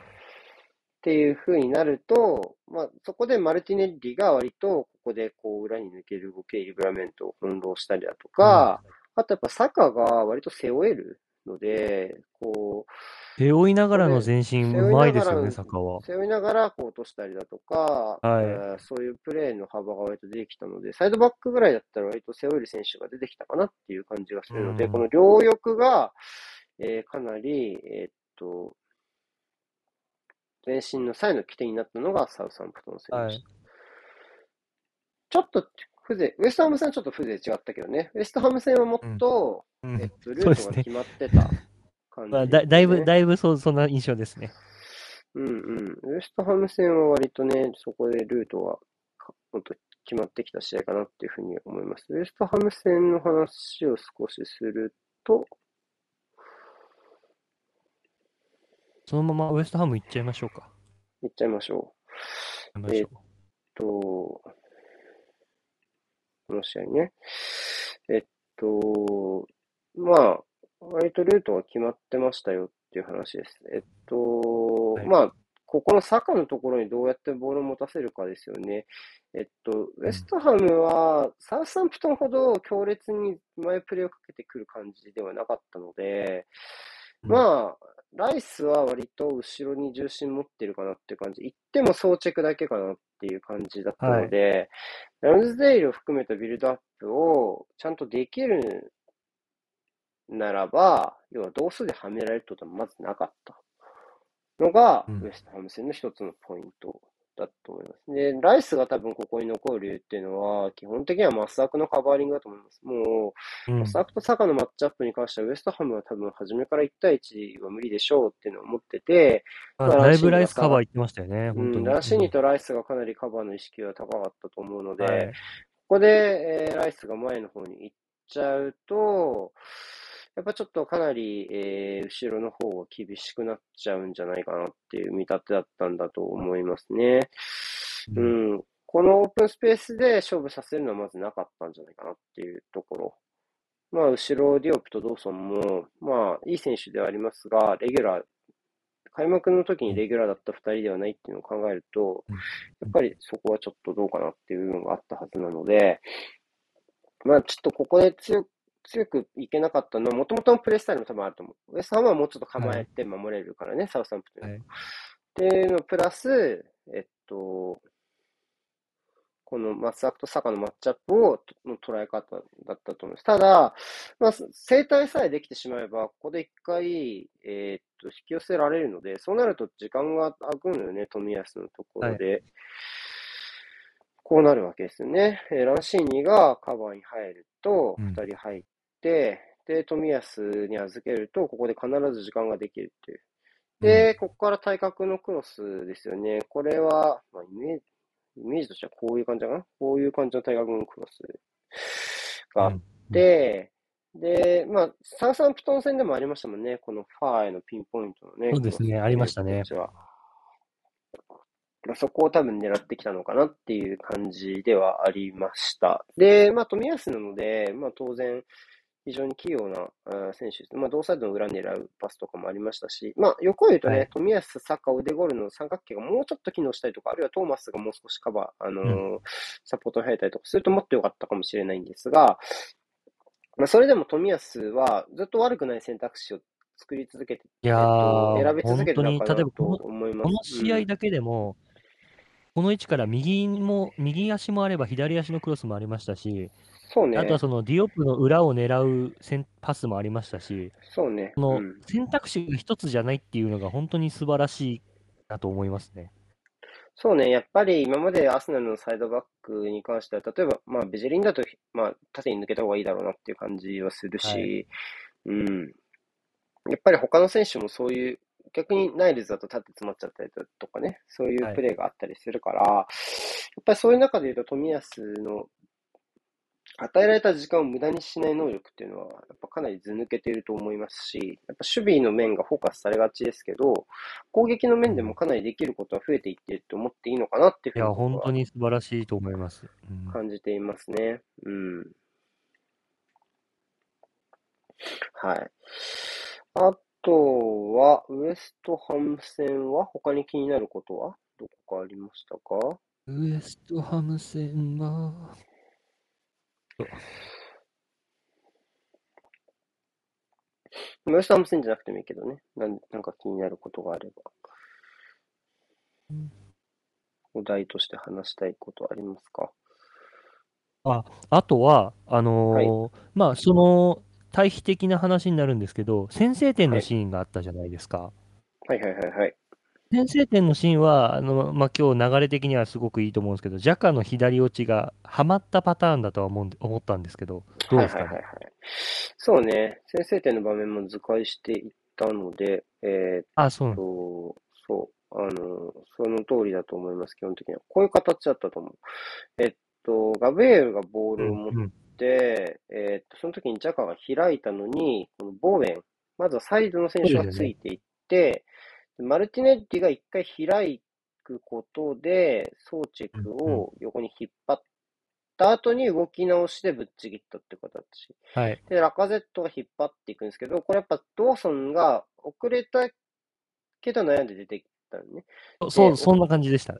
ていう風になると、まあ、そこでマルティネッリが割と、ここでこう、裏に抜ける動き、リブラメントを翻弄したりだとか、うん、あとやっぱサカが割と背負える。ので、こう背負いながらの前進うまいですよね、坂は。背負いながらこう落としたりだとか、はいえー、そういうプレーの幅が割と出てきたので、サイドバックぐらいだったら割と背負える選手が出てきたかなっていう感じがするので、うん、この両翼が、えー、かなり、えー、っと前進の際の起点になったのがサウサンプトン戦でした。はい、ちょっと風ウエストハム戦はちょっと風情違ったけどね。ウエストハム戦はもっと、うんうんえっと、ルートが決まってた感じ、ねまあ、だ, だいぶ、だいぶ そ, そんな印象ですね。うんうん。ウエストハム戦は割とね、そこでルートがもっと決まってきた試合かなっていうふうに思います。ウエストハム戦の話を少しすると、そのままウエストハム行っちゃいましょうか。行っちゃいましょう。行っちゃいましょう。えっと、この試合ね。えっと、まあ、割とルートが決まってましたよっていう話です。えっと、はい、まあ、ここの坂のところにどうやってボールを持たせるかですよね。えっと、ウェストハムは、サウサンプトンほど強烈に前プレーをかけてくる感じではなかったので、うん、まあ、ライスは割と後ろに重心持ってるかなっていう感じ。行っても装着だけかなっていう感じだったので、はい、ラムズデイルを含めたビルドアップをちゃんとできるならば、要は同数ではめられることはまずなかったのが、うん、ウエストハム戦の一つのポイントだと思います。で、ライスが多分ここに残る理由っていうのは、基本的にはマスアクのカバーリングだと思います。もう、うん、マスアクとサカのマッチアップに関しては、ウエストハムは多分初めからいち対いちは無理でしょうっていうのを思ってて、だいぶライスカバーいってましたよね、本当に。ラシニとライスがかなりカバーの意識が高かったと思うので、はい、ここで、えー、ライスが前の方に行っちゃうと、やっぱちょっとかなり、えー、後ろの方が厳しくなっちゃうんじゃないかなっていう見立てだったんだと思いますね。うん。このオープンスペースで勝負させるのはまずなかったんじゃないかなっていうところ。まあ、後ろディオプとドーソンも、まあ、いい選手ではありますが、レギュラー、開幕の時にレギュラーだったふたりではないっていうのを考えると、やっぱりそこはちょっとどうかなっていう部分があったはずなので、まあ、ちょっとここで強く、強くいけなかったのは、もともとのプレースタイルも多分あると思う。ウエストハムはもうちょっと構えて守れるからね、はい、サウサンプトン。はい、っていうのプラス、えっと、このマスアクとサカのマッチアップをの捉え方だったと思います。ただ、まあ、正対さえできてしまえば、ここで一回、えー、っと、引き寄せられるので、そうなると時間が空くのよね、冨安のところで。はい、こうなるわけですよね。ランシーニがカバーに入ると、ふたり入って、うんで、で、冨安に預けると、ここで必ず時間ができるっていう。で、ここから対角のクロスですよね。これは、まあ、イメージ、イメージとしてはこういう感じかな。こういう感じの対角のクロスがあって、うん、で、まあ、サウサンプトン戦でもありましたもんね。このファーへのピンポイントのね。そうですね、ありましたね。そこを多分狙ってきたのかなっていう感じではありました。で、まあ、冨安なので、まあ、当然、非常に器用な選手です。まあ、同サイドの裏狙うパスとかもありましたし、まあ、横を言うとね、はい、冨安、サカ、オデゴールの三角形がもうちょっと機能したりとか、あるいはトーマスがもう少しカバー、あのーうん、サポートに入ったりとかするともっと良かったかもしれないんですが、まあ、それでも冨安はずっと悪くない選択肢を作り続けて、いやー、えっと、選び続けてたかなと思います。この試合だけでも、うん、この位置から右も、右足もあれば左足のクロスもありましたし、そうね、あとはそのディオプの裏を狙うパスもありましたし、そうね、その選択肢が一つじゃないっていうのが本当に素晴らしいなと思いますね。そうね、やっぱり今までアスナルのサイドバックに関しては、例えば、まあ、ベジェリンだと、まあ、縦に抜けた方がいいだろうなっていう感じはするし、はい、うん、やっぱり他の選手もそういう、逆にナイルズだと立って詰まっちゃったりとかね、そういうプレーがあったりするから、はい、やっぱりそういう中で言うと冨安の与えられた時間を無駄にしない能力っていうのは、やっぱかなり図抜けていると思いますし、やっぱ守備の面がフォーカスされがちですけど、攻撃の面でもかなりできることは増えていっていると思っていいのかなっていうふうに。いや、本当に素晴らしいと思います。うん、感じていますね。うん。はい。あとは、ウエストハム戦は、他に気になることはどこかありましたか？ウエストハム戦は、もやしは結んじゃなくてもいいけどね。なん、なんか気になることがあれば。お題として話したいことありますか？あ、あとは、あはい。のーまあ、その、対比的な話になるんですけど、先制点はのい。シーンがあったじゃないですか。はいはいはいはい。先制点のシーンは、あの、まあ、今日流れ的にはすごくいいと思うんですけど、ジャカの左落ちがはまったパターンだとは思うんで、思ったんですけど、どうはいですはいかはいはね。い。そうね。先制点の場面も図解していったので、えーっあ、そうなんです。と、そう、あの、その通りだと思います、基本的には。こういう形だったと思う。えっと、ガブエルがボーうルをん持っうん。て、えっと、その時にジャカが開いたのに、このボーエン、まずはサイドの選そう手でがすよついね。ていって、マルティネッリが一回開くことで、ソーチェうクんうん。を横に引っ張った後に動き直しでぶっちぎったって形。はい。で、ラカゼットが引っ張っていくんですけど、これやっぱドーソンが遅れたけど悩んで出てきたのね。そ、そで、う、おそんな感じでした。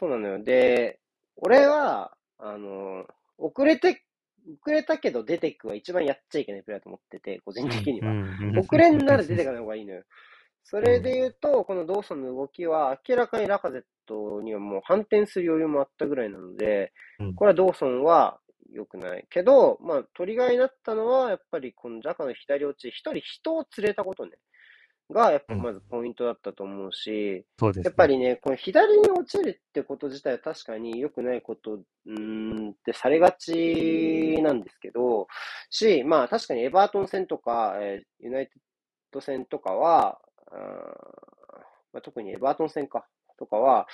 そうなのよ。で、俺は、あの、遅れて、遅れたけど出てくは一番やっちゃいけないプレーだと思ってて、個人う的んにうは。ん遅れんなら出てかない方がいいのよ。そうれでん。言うと、このドーソンの動きは明らかにラカゼットにはもう反転する余裕もあったぐらいなので、うん。これはドーソンは良くない。けど、まあ、トリガーになったのは、やっぱりこのジャカの左落ち、一人人を連れたことね。が、やっうぱん。まずポイントだったと思うし、そうでやっすぱね。りね、この左に落ちるってこと自体は確かに良くないこと、うーんってされがちなんですけど、し、まあ確かにエバートン戦とか、えーユナイテッド戦とかは、あーまあ、特にエバートン戦か、とかは、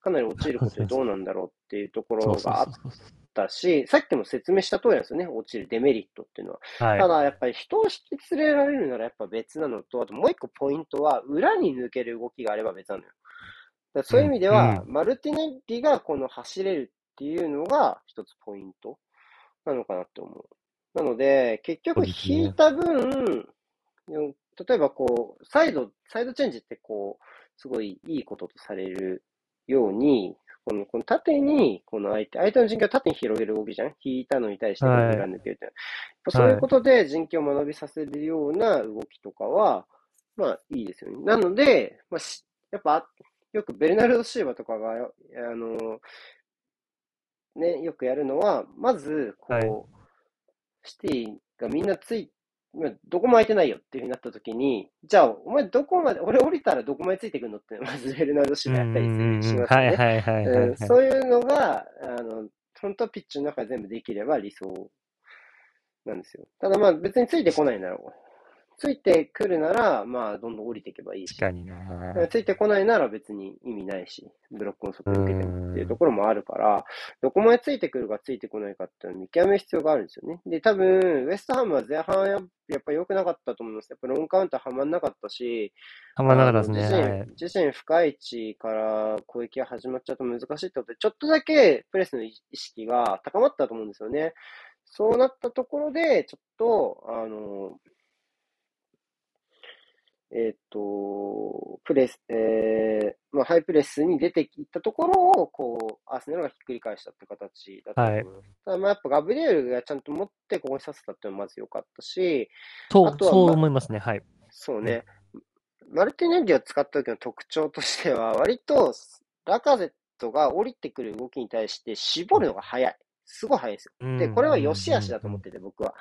かなり落ちることでどうなんだろうっていうとこそうろそうがあっそうそう。そうたし、さっきも説明した通りなんですよね、落ちるデメリットっていうのは。はたい。だ、やっぱり人を引き連れられるならやっぱ別なのと、あともう一個ポイントは、裏に抜ける動きがあれば別なのよ。だからうそういう意ん味でうは、ん。マルティネッリがこの走れるっていうのが一つポイントなのかなって思う。なので、結そ局うです引いね。た分、よ例えばこう、サイド、サイドチェンジってこう、すごいいいこととされるように、この、この縦に、この相手、相手の陣形を縦に広げる動きじゃん引いたのに対してこの裏は抜けるって。やっぱい。そういうはこい。とで陣形を学びさせるような動きとかは、まあいいですよね。なので、まあ、しやっぱ、よくベルナルド・シーバとかが、あの、ね、よくやるのは、まず、はい。こう、シティがみんなつい、まあどこも空いてないよっていうふうになった時に、じゃあ、お前どこまで、俺降りたらどこまでついてくるのって、まずベルナルド・シうーんバやったりするうんしうん。ますはよいね。はいはいはういん、はい。そういうのが、あの、本当はピッチの中で全部できれば理想なんですよ。ただまあ別についてこないなら、ついてくるなら、まあどんどん降りていけばいい確し、かにな。ついてこないなら別に意味ないし、ブロックのうー速を受けてもっていうとん。ころもあるから、どこまでついてくるかついてこないかっていうのを見極める必要があるんですよね。で、多分、ウエストハムは前半ややっぱ良くなかったと思います。やっぱロングカウンターはまんなかったし、たまんなあかったでの、す自ね。身、はい。自身深い位置から攻撃が始まっちゃうと難しいってことで、ちょっとだけプレスの意識が高まったと思うんですよね。そうなったところで、ちょっと、あの、えっと、プレス、えーまあ、ハイプレスに出ていったところを、こう、アーセナルがひっくり返したって形だったはとい。思います。ただ、まあ、やっぱガブリエルがちゃんと持ってここに刺せたっていうのはまず良かったし、あそう、とは、そうま、思いますね。はい。そううん。ね、マルティネッリを使った時の特徴としては、割とラカゼットが降りてくる動きに対して絞るのが早い。すごい早いんですよ。うで、これは良し悪しんだとう思っんてて、僕は。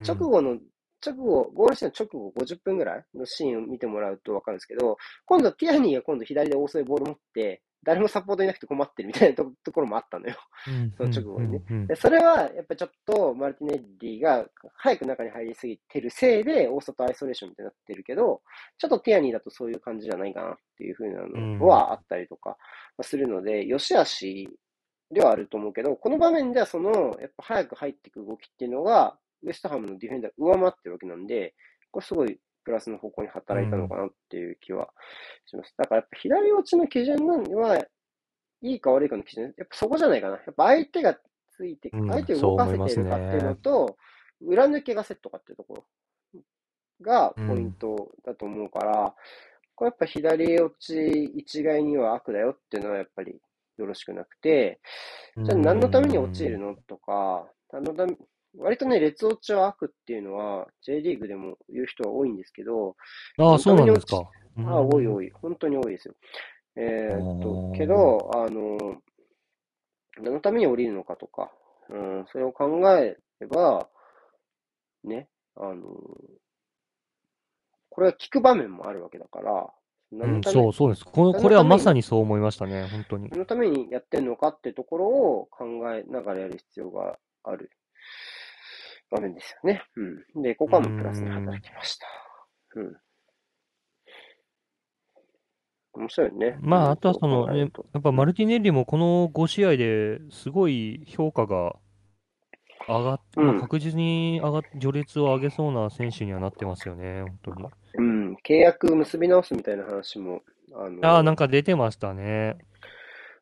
う直ん後の、直後、ゴールシーンの直後ごじゅっぷんぐらいのシーンを見てもらうとわかるんですけど、今度ティアニーが今度左で遅いボール持って、誰もサポートいなくて困ってるみたいなと、ところもあったのよ。うんそうの直ん後うにね。んうんで、それはやっぱりちょっとマルティネッリが早く中に入りすぎてるせいで、大外アイソレーションみたいになってるけど、ちょっとティアニーだとそういう感じじゃないかなっていう風なうのんはあったりとかするので、良し悪しではあると思うけど、この場面ではその、やっぱ早く入っていく動きっていうのが、ウエストハムのディフェンダーを上回ってるわけなんで、これすごいプラスの方向にう働いたのんかなっていう気はします。だからやっぱ左落ちの基準なんはいいか悪いかの基準、やっぱそこじゃないかな。やっぱ相手がついて、う相ん手をそう動か思いせまていするかっていうのね。と、裏抜けがセットかっていうところがうポインん。トだと思うから、これやっぱ左落ち一概には悪だよっていうのはやっぱりよろしくなくて、うじゃあ何のために落ちるん。のとか、何のため、割とね、レッツウォッチャー悪っていうのは、J リーグでも言う人は多いんですけど、ああ、そうなんですか。ああ、多い多い。本当に多いですよ。えー、っと、けど、あの、何のために降りるのかとか、うん、それを考えれば、ね、あの、これは聞く場面もあるわけだから、うん、そうそうです。この、これはまさにそう思いましたね、本当に。そのためにやってんのかってところを考えながらやる必要がある場面ですよね。うん。で、ここはもうプラスに働きました。うん。面白いね。まあ、あとはその、やっぱマルティネッリもこのご試合ですごい評価が上がっ、うん、確実に上が序列を上げそうな選手にはなってますよね、本当に。うん、契約結び直すみたいな話も、あの、あ、なんか出てましたね。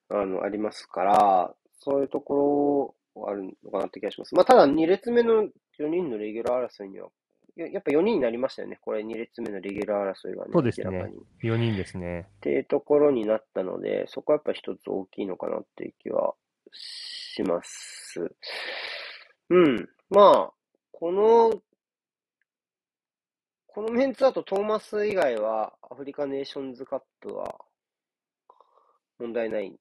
あの、ありますから、そういうところあるのかなって気がします。まあ、ただに列目のよにんのレギュラー争いには、やっぱよにんになりましたよね。これに列目のレギュラー争いがね。そうですね。よにんですね。っていうところになったので、そこはやっぱ一つ大きいのかなっていう気はします。うん。まあ、この、このメンツだとトーマス以外はアフリカネーションズカップは問題ないんで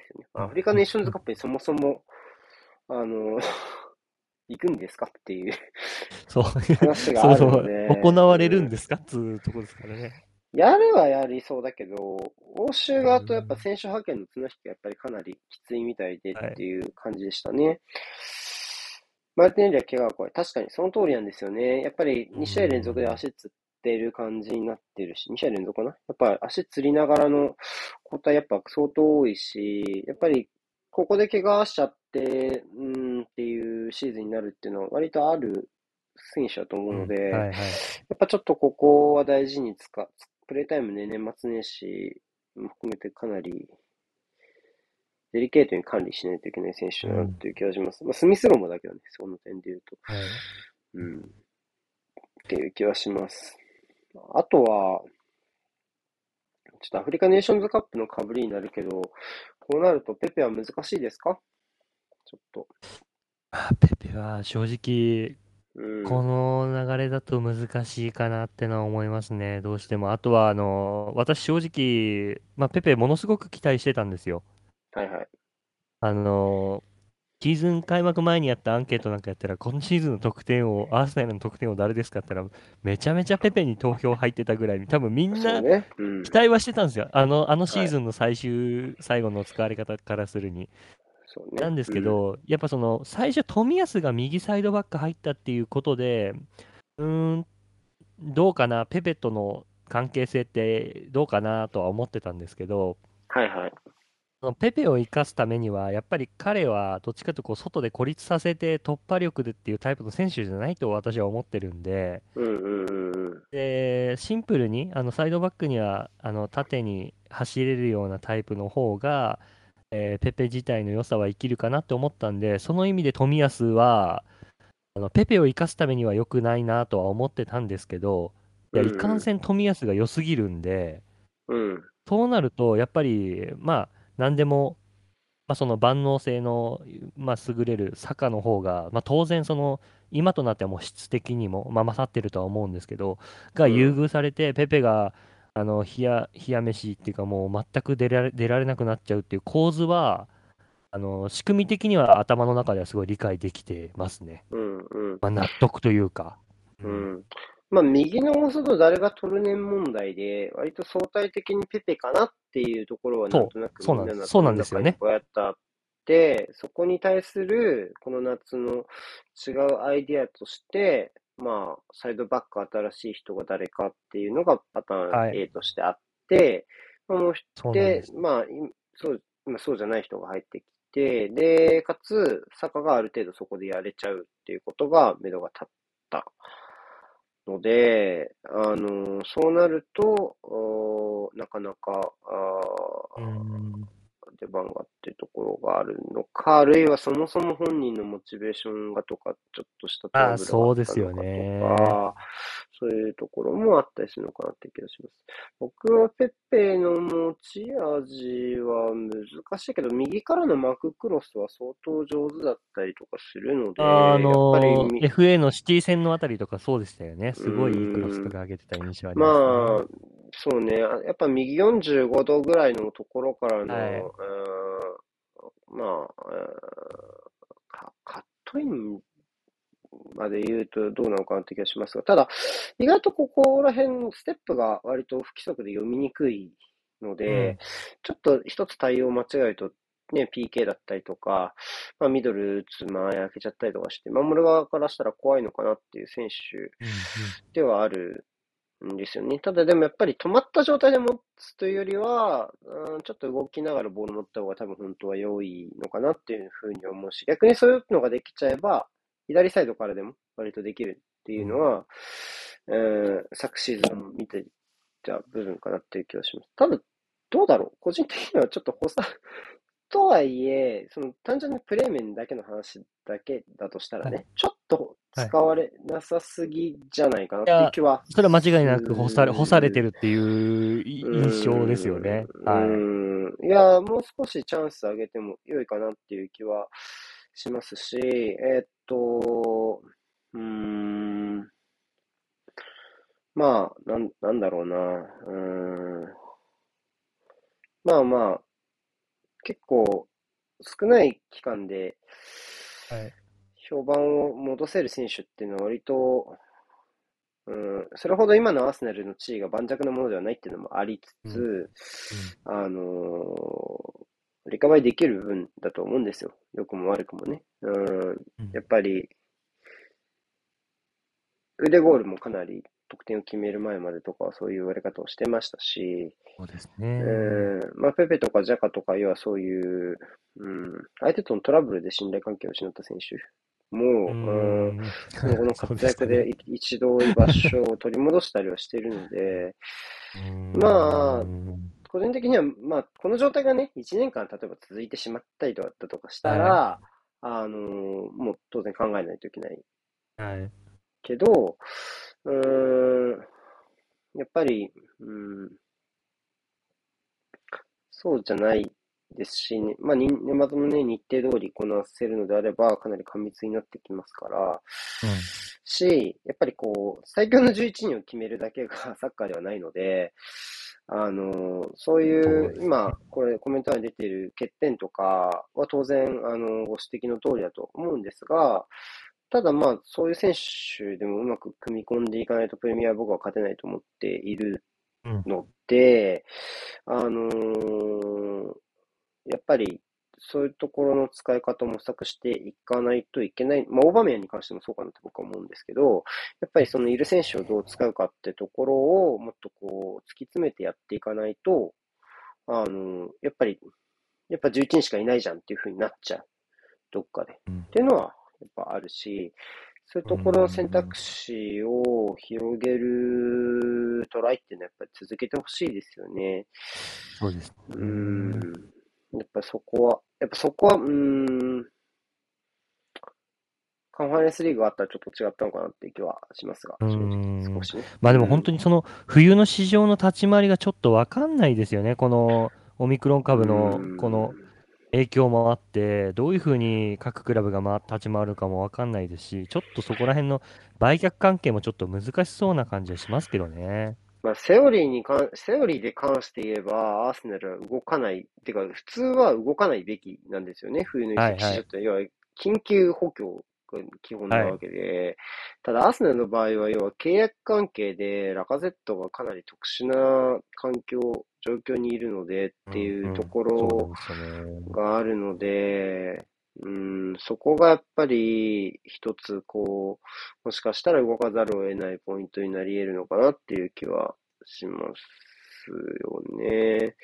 すよね。アフリカネーションズカップにそもそも、あの、行くんですかっていう話があるので。そう、行われるんですかっていうところですからね。やるはやりそうだけど、欧州側とやっぱ選手派遣の綱引きがやっぱりかなりきついみたいでっていう感じでしたね。はい、マルティネリは怪我が怖い。確かにその通りなんですよね。やっぱりに試合連続で足つってる感じになってるし、に試合連続かな？やっぱ足つりながらの交代やっぱ相当多いし、やっぱりここで怪我しちゃって、うーんっていうシーズンになるっていうのは割とある選手だと思うので、うんはいはい、やっぱちょっとここは大事に使う。プレイタイムね、年末年始も含めてかなりデリケートに管理しないといけない選手だなっていう気がします。うん、まあ、スミスローもだけどね、その点で言うと、はい。うん。っていう気はします。あとは、ちょっとアフリカネーションズカップの被りになるけど、こうなるとペペは難しいですか？ちょっと。あ、ペペは正直、うん、この流れだと難しいかなってのは思いますね、どうしても。あとは、あの、私正直、まあ、ペペものすごく期待してたんですよ。はいはい。あの、シーズン開幕前にやったアンケートなんかやったら、今シーズンの得点を、アーセナルの得点を誰ですかって言ったら、めちゃめちゃペペに投票入ってたぐらいに、多分みんな期待はしてたんですよ。あの、あのシーズンの最終、はい、最後の使われ方からするに。そうね、なんですけど、うん、やっぱその最初冨安が右サイドバック入ったっていうことで、うーんどうかな、ペペとの関係性ってどうかなとは思ってたんですけど、はいはい、ペペを生かすためにはやっぱり彼はどっちかというとこう外で孤立させて突破力でっていうタイプの選手じゃないと私は思ってるんで、うんうんうん、でシンプルにあのサイドバックにはあの縦に走れるようなタイプの方がえー、ペペ自体の良さは生きるかなって思ったんで、その意味で冨安はあのペペを生かすためには良くないなとは思ってたんですけど、いやいかんせん冨安が良すぎるんで、うん、そうなるとやっぱりまあ何でも、まあ、その万能性の、まあ、優れるサカの方が、まあ、当然その今となってはもう質的にも、まあ、勝ってるとは思うんですけどが優遇されて、うん、ペペがあの冷や、冷や飯っていうかもう全く出られ、出られなくなっちゃうっていう構図はあの仕組み的には頭の中ではすごい理解できてますね、うんうんまあ、納得というか、うんまあ、右の大外誰が取るねん問題で割と相対的にペペかなっていうところはなんとなくみんなの頭の中にこうやってあって そ, そこに対するこの夏の違うアイデアとしてまあ、サイドバック新しい人が誰かっていうのがパターン A としてあって、はい、もうして、まあそう、まあ、そうじゃない人が入ってきて、で、かつ、坂がある程度そこでやれちゃうっていうことが、目処が立ったので、あの、そうなると、なかなか、あ出番がっていうところがあるのか、あるいはそもそも本人のモチベーションがとかちょっとしたトラブルがあったのかとか、ああそうですよね、そういうところもあったりするのかなって気がします。僕はペッペの持ち味は難しいけど、右からのマククロスは相当上手だったりとかするので、あのー、やっぱり エフエー のシティ戦のあたりとかそうでしたよね。すごいいいクロスとか上げてた印象ありますね。まあ、そうね。やっぱ右よんじゅうごどぐらいのところからの、はい、うん、まあ、カットインまで言うとどうなのかなって気がしますが、ただ意外とここら辺のステップが割と不規則で読みにくいので、うん、ちょっと一つ対応間違えるとね、ピーケー だったりとか、まあ、ミドル打つ間合い開けちゃったりとかして、守る側からしたら怖いのかなっていう選手ではあるんですよね。ただでもやっぱり止まった状態で持つというよりは、うん、ちょっと動きながらボール持った方が多分本当は良いのかなっていうふうに思うし、逆にそういうのができちゃえば左サイドからでも割とできるっていうのは、うんうん、昨シーズン見ていた部分かなっていう気がします。ただ、どうだろう、個人的にはちょっと補佐とはいえ、その単純にプレー面だけの話だけだとしたらね、はい、ちょっと使われなさすぎじゃないかなっていう気は。それは間違いなく干され、干されてるっていう印象ですよね。はい、いや、もう少しチャンス上げても良いかなっていう気はしますし、えー、っと、うーん、まあ、なん、なんだろうな、うーん、まあまあ、結構少ない期間で評判を戻せる選手っていうのは割と、うん、それほど今のアーセナルの地位が盤石なものではないっていうのもありつつ、うんうん、あのー、リカバリーできる部分だと思うんですよ。良くも悪くもね。うん、やっぱり、腕ゴールもかなり得点を決める前までとかそういう言われ方をしてましたし、そうですね。うん、まあ、ペペとかジャカとか、要はそういう、うん、相手とのトラブルで信頼関係を失った選手も、うん、その後の活躍で一度場所を取り戻したりはしているので、まあ、個人的には、まあ、この状態がね、いちねんかん例えば続いてしまったりだったとかしたら、はい、あのー、もう当然考えないといけない。はい、けど、うーん、やっぱり、うん、そうじゃないですし、ね、まあ、年末の、ね、日程通りこなせるのであれば、かなり過密になってきますから、うん、し、やっぱりこう、最強のじゅういちにんを決めるだけがサッカーではないので、あのそういう今これコメントに出ている欠点とかは当然あのご指摘の通りだと思うんですが、ただまあそういう選手でもうまく組み込んでいかないとプレミアは僕は勝てないと思っているので、うん、あのー、やっぱりそういうところの使い方を模索していかないといけない。まあ、オーバーメインに関してもそうかなと僕は思うんですけど、やっぱりそのいる選手をどう使うかってところをもっとこう突き詰めてやっていかないと、あの、やっぱり、やっぱじゅういちにんしかいないじゃんっていう風になっちゃう。どっかで。っていうのはやっぱあるし、そういうところの選択肢を広げるトライっていうのはやっぱり続けてほしいですよね。そうです。うーん。やっぱそこは、やっぱそこは、うーん、カンファレンスリーグがあったらちょっと違ったのかなって気はしますが、正直少しね。まあでも本当にその冬の市場の立ち回りがちょっと分かんないですよね。このオミクロン株のこの影響もあって、どういうふうに各クラブが立ち回るかも分かんないですし、ちょっとそこら辺の売却関係もちょっと難しそうな感じはしますけどね。まあ、セオリーに関、セオリーで関して言えば、アーセナルは動かない、てか、普通は動かないべきなんですよね、冬の移籍市場って、はいはい、要は緊急補強が基本なわけで、はい、ただ、アーセナルの場合は、要は契約関係で、ラカゼットがかなり特殊な環境、状況にいるのでっていうところがあるので、うん、 うん、そこがやっぱり一つこうもしかしたら動かざるを得ないポイントになり得るのかなっていう気はしますよね。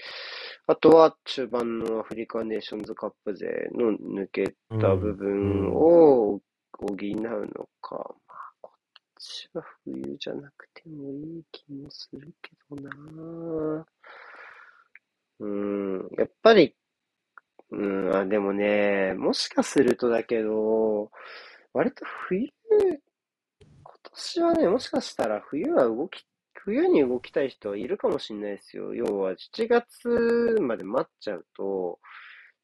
あとは中盤のアフリカネーションズカップ勢の抜けた部分を補うのか、うんうん、まあ、こっちは冬じゃなくてもいい気もするけどな。うん、やっぱり、うん、あ、でもね、もしかするとだけど、割と冬、今年はね、もしかしたら冬は動き、冬に動きたい人はいるかもしれないですよ。要はしちがつまで待っちゃうと、はい。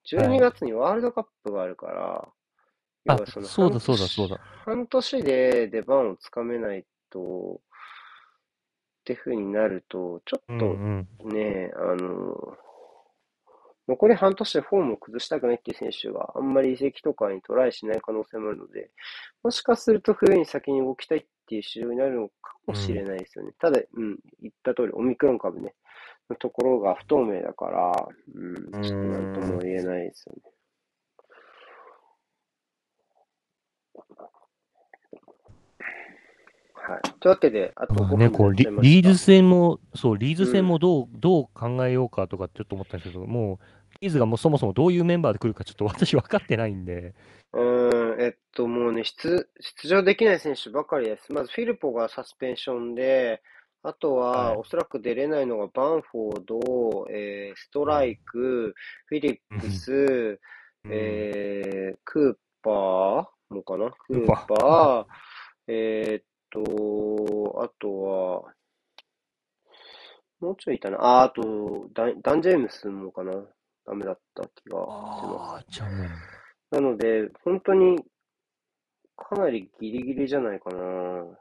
じゅうにがつにワールドカップがあるから、要あ、はそのそう半だそうだそう年、だ。半年で出番をつかめないと、って風になると、ちょっうとんうん。ね、あの、残り半年でフォームを崩したくないっていう選手があんまり移籍とかにトライしない可能性もあるので、もしかすると冬に先に動きたいっていう市場になるのかうもしれん。ないですよね。ただ、うん、言った通り、オミクロン株ね、のところが不透明だから、うん、うちょっとなんともーん。言えないですよね。はい。というわけで、あとまあごふんね、にこなっうちリ、ゃいましリーズた。戦も、そう、リーうズ戦もん。どう、どう考えようかとかってちょっと思ったんですけど、もう、リーズがもうそもそもどういうメンバーで来るかちょっと私分かってないんで、うーん、えっと、もうね、出、出場できない選手ばかりです。まず、フィルポがサスペンションで、あとはは、い。おそらく出れないのが、バンフォード、えーストうライん。ク、フィリッうプん。ス、うん。えークーパーもかな、クやっーぱ、パー、えーっと、あとは、もうちょいいたな。あ、あと、ダン、ダン・ジェームスもかな、ダメだった気がします。ああ、じゃあもう、なので、本当にかなりギリギリじゃないかな。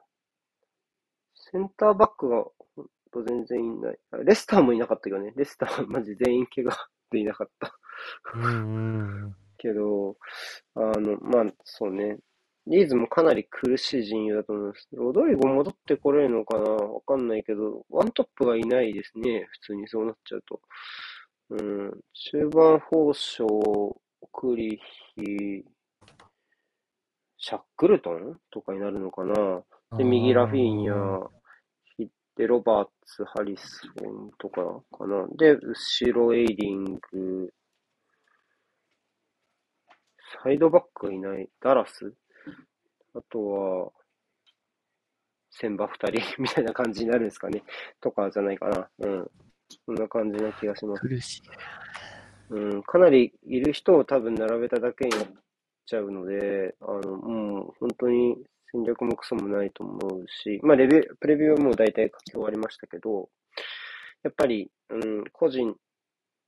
センターバックがほんと全然いない。あ、レスターもいなかったけどね。レスターはマジ全員怪我でいなかった。うん、うん。けど、あの、まあ、そうね。リーズもかなり苦しい陣容だと思います。ロドリゴ戻ってこれるのかな、わかんないけど、ワントップがいないですね。普通にそうなっちゃうと。うん、中盤砲手、クリヒ、シャックルトンとかになるのかな。あで、右ラフィーニあ、ャ、ひで、ロバーツ、ハリソンとかかな。で、後ろエイリング、サイドバックがいない、ダラス、あとは、センバふたり みたいな感じになるんですかね。とかじゃないかな。うん。そんな感じな気がします。苦しいうん、かなりいる人を多分並べただけになっちゃうので、あの、もう本当に戦略もクソもないと思うし、まあレビュー、プレビューはもう大体書き終わりましたけど、やっぱり、うん、個人、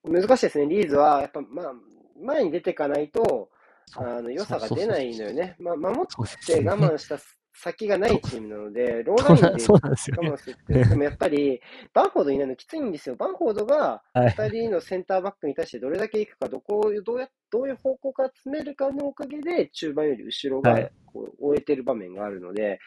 難しいですね。リーズは、やっぱ、まあ、前に出ていかないと、あそう、の、良そさう、がそう、出そなう、いのよね。まあ、守っそうでてす我ね。慢した先がなそう、いチームなので、ローラそうインな、でそうなんですよ我ね。慢するって、でね。もやっぱり、バンフォードいないのきついんですよ。バンフォードがはい。ふたりのセンターバックに対してどれだけ行くか、どこをどうや、どういう方向から詰めるかのおかげで、中盤より後ろはがい。こう終えてる場面があるので、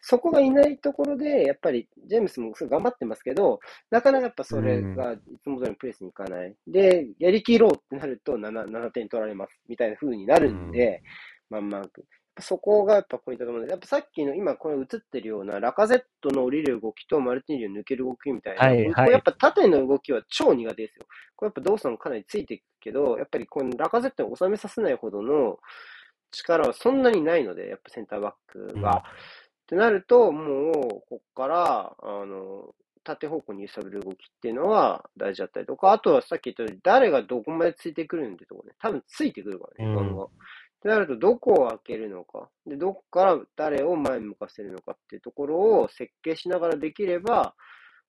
そこがいないところで、やっぱりジェームスもすごい頑張ってますけど、なかなかやっぱうそれん。がいつも通りのプレスにいかない。で、やりきろうってなるとなな、ななてん取られますみたいな風になうるんん。で、まんまく。そこがやっぱポイントだと思うので、やっぱさっきの今これ映ってるようなラカゼットの降りる動きとマルティンリの抜ける動きみたいはな、い、こはれやっい。ぱ縦の動きは超苦手ですよ。これやっぱ動作もかなりついていくけど、やっぱりこのラカゼットを収めさせないほどの力はそんなにないので、やっぱセンターバックうが。ん。ってなると、もう、こっから、あの、縦方向に揺さぶる動きっていうのは大事だったりとか、あとはさっき言ったように、誰がどこまでついてくるんってとこね。多分ついてくるからうね、ガンガン。ん。ってなると、どこを開けるのか、で、どこから誰を前に向かせるのかっていうところを設計しながらできれば、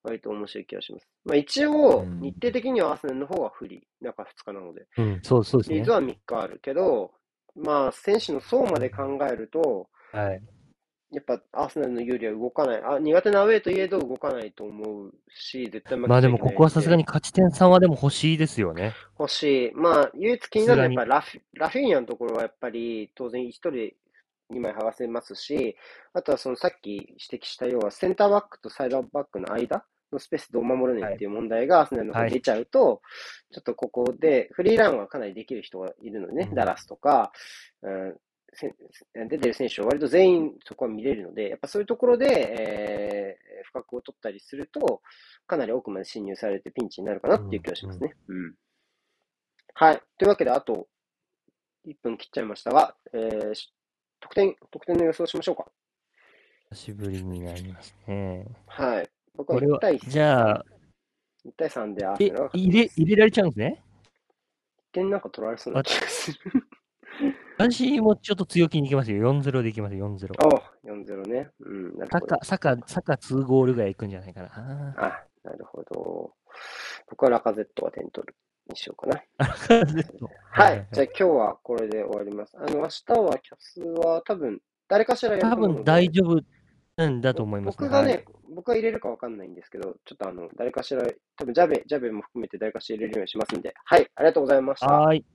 割と面白い気がします。まあ一う応、日ん。程的にはアーセナルの方が不利、中ふつかなので。うん。そう、そうですリーズね。はみっかあるけど、まあ選手の層まで考えると、はい。やっぱアーセナルの有利は動かない。あ、苦手なアウェーといえど動かないと思うし、絶対負まけあちでゃいもけこないこはのさすがで、に勝ち点さんはでも欲しいですよね。欲しい。まあ、唯一気さになするのががやっぱに。りラフィ、ラフィーニャのところはやっぱり当然一人でにまい剥がせますし、あとはそのさっき指摘したようなセンターバックとサイドバックの間のスペースどう守るねっはい。ていう問題がアーセナルの方はに出い。ちゃうと、ちょっとここでフリーランはかなりできる人がいるのでうね、ダん。ラスとか、うん、せ出てる選手は割と全員そこは見れるので、やっぱそういうところで、えー、深くを取ったりすると、かなり奥まで侵入されてピンチになるかなうっていうん。気がしうますん。ね。うん。はい。というわけで、あといっぷん切っちゃいましたが、えー、し得点、得点の予想しましょうか。久しぶりになりますね。はい。僕はこ1れは、対、じゃあ、いち対さんでアーセえ、ナルが勝入ちまれ、す。入れられちゃうんですね。いってんなんか取られそうなわ気がする。私もちょっと強気にいきますよ。よんたいゼロでいきますよ、よんたいゼロ。ああ、よんたいゼロ ね。うん。サカ、サカ、サカにゴールぐらいいくんじゃないかな。あ, あ、なるほど。僕はラカゼットが点取るにしようかな。ラカゼット。はい。じゃあ今日はこれで終わります。あの、明日はキャスは多分、誰かしらやると思うので。多分大丈夫なんだと思います、ね。僕がね、はい、僕は入れるかわかんないんですけど、ちょっとあの、誰かしら、多分ジャベ、ジャベも含めて誰かしら入れるようにしますんで。はい。ありがとうございました。はい。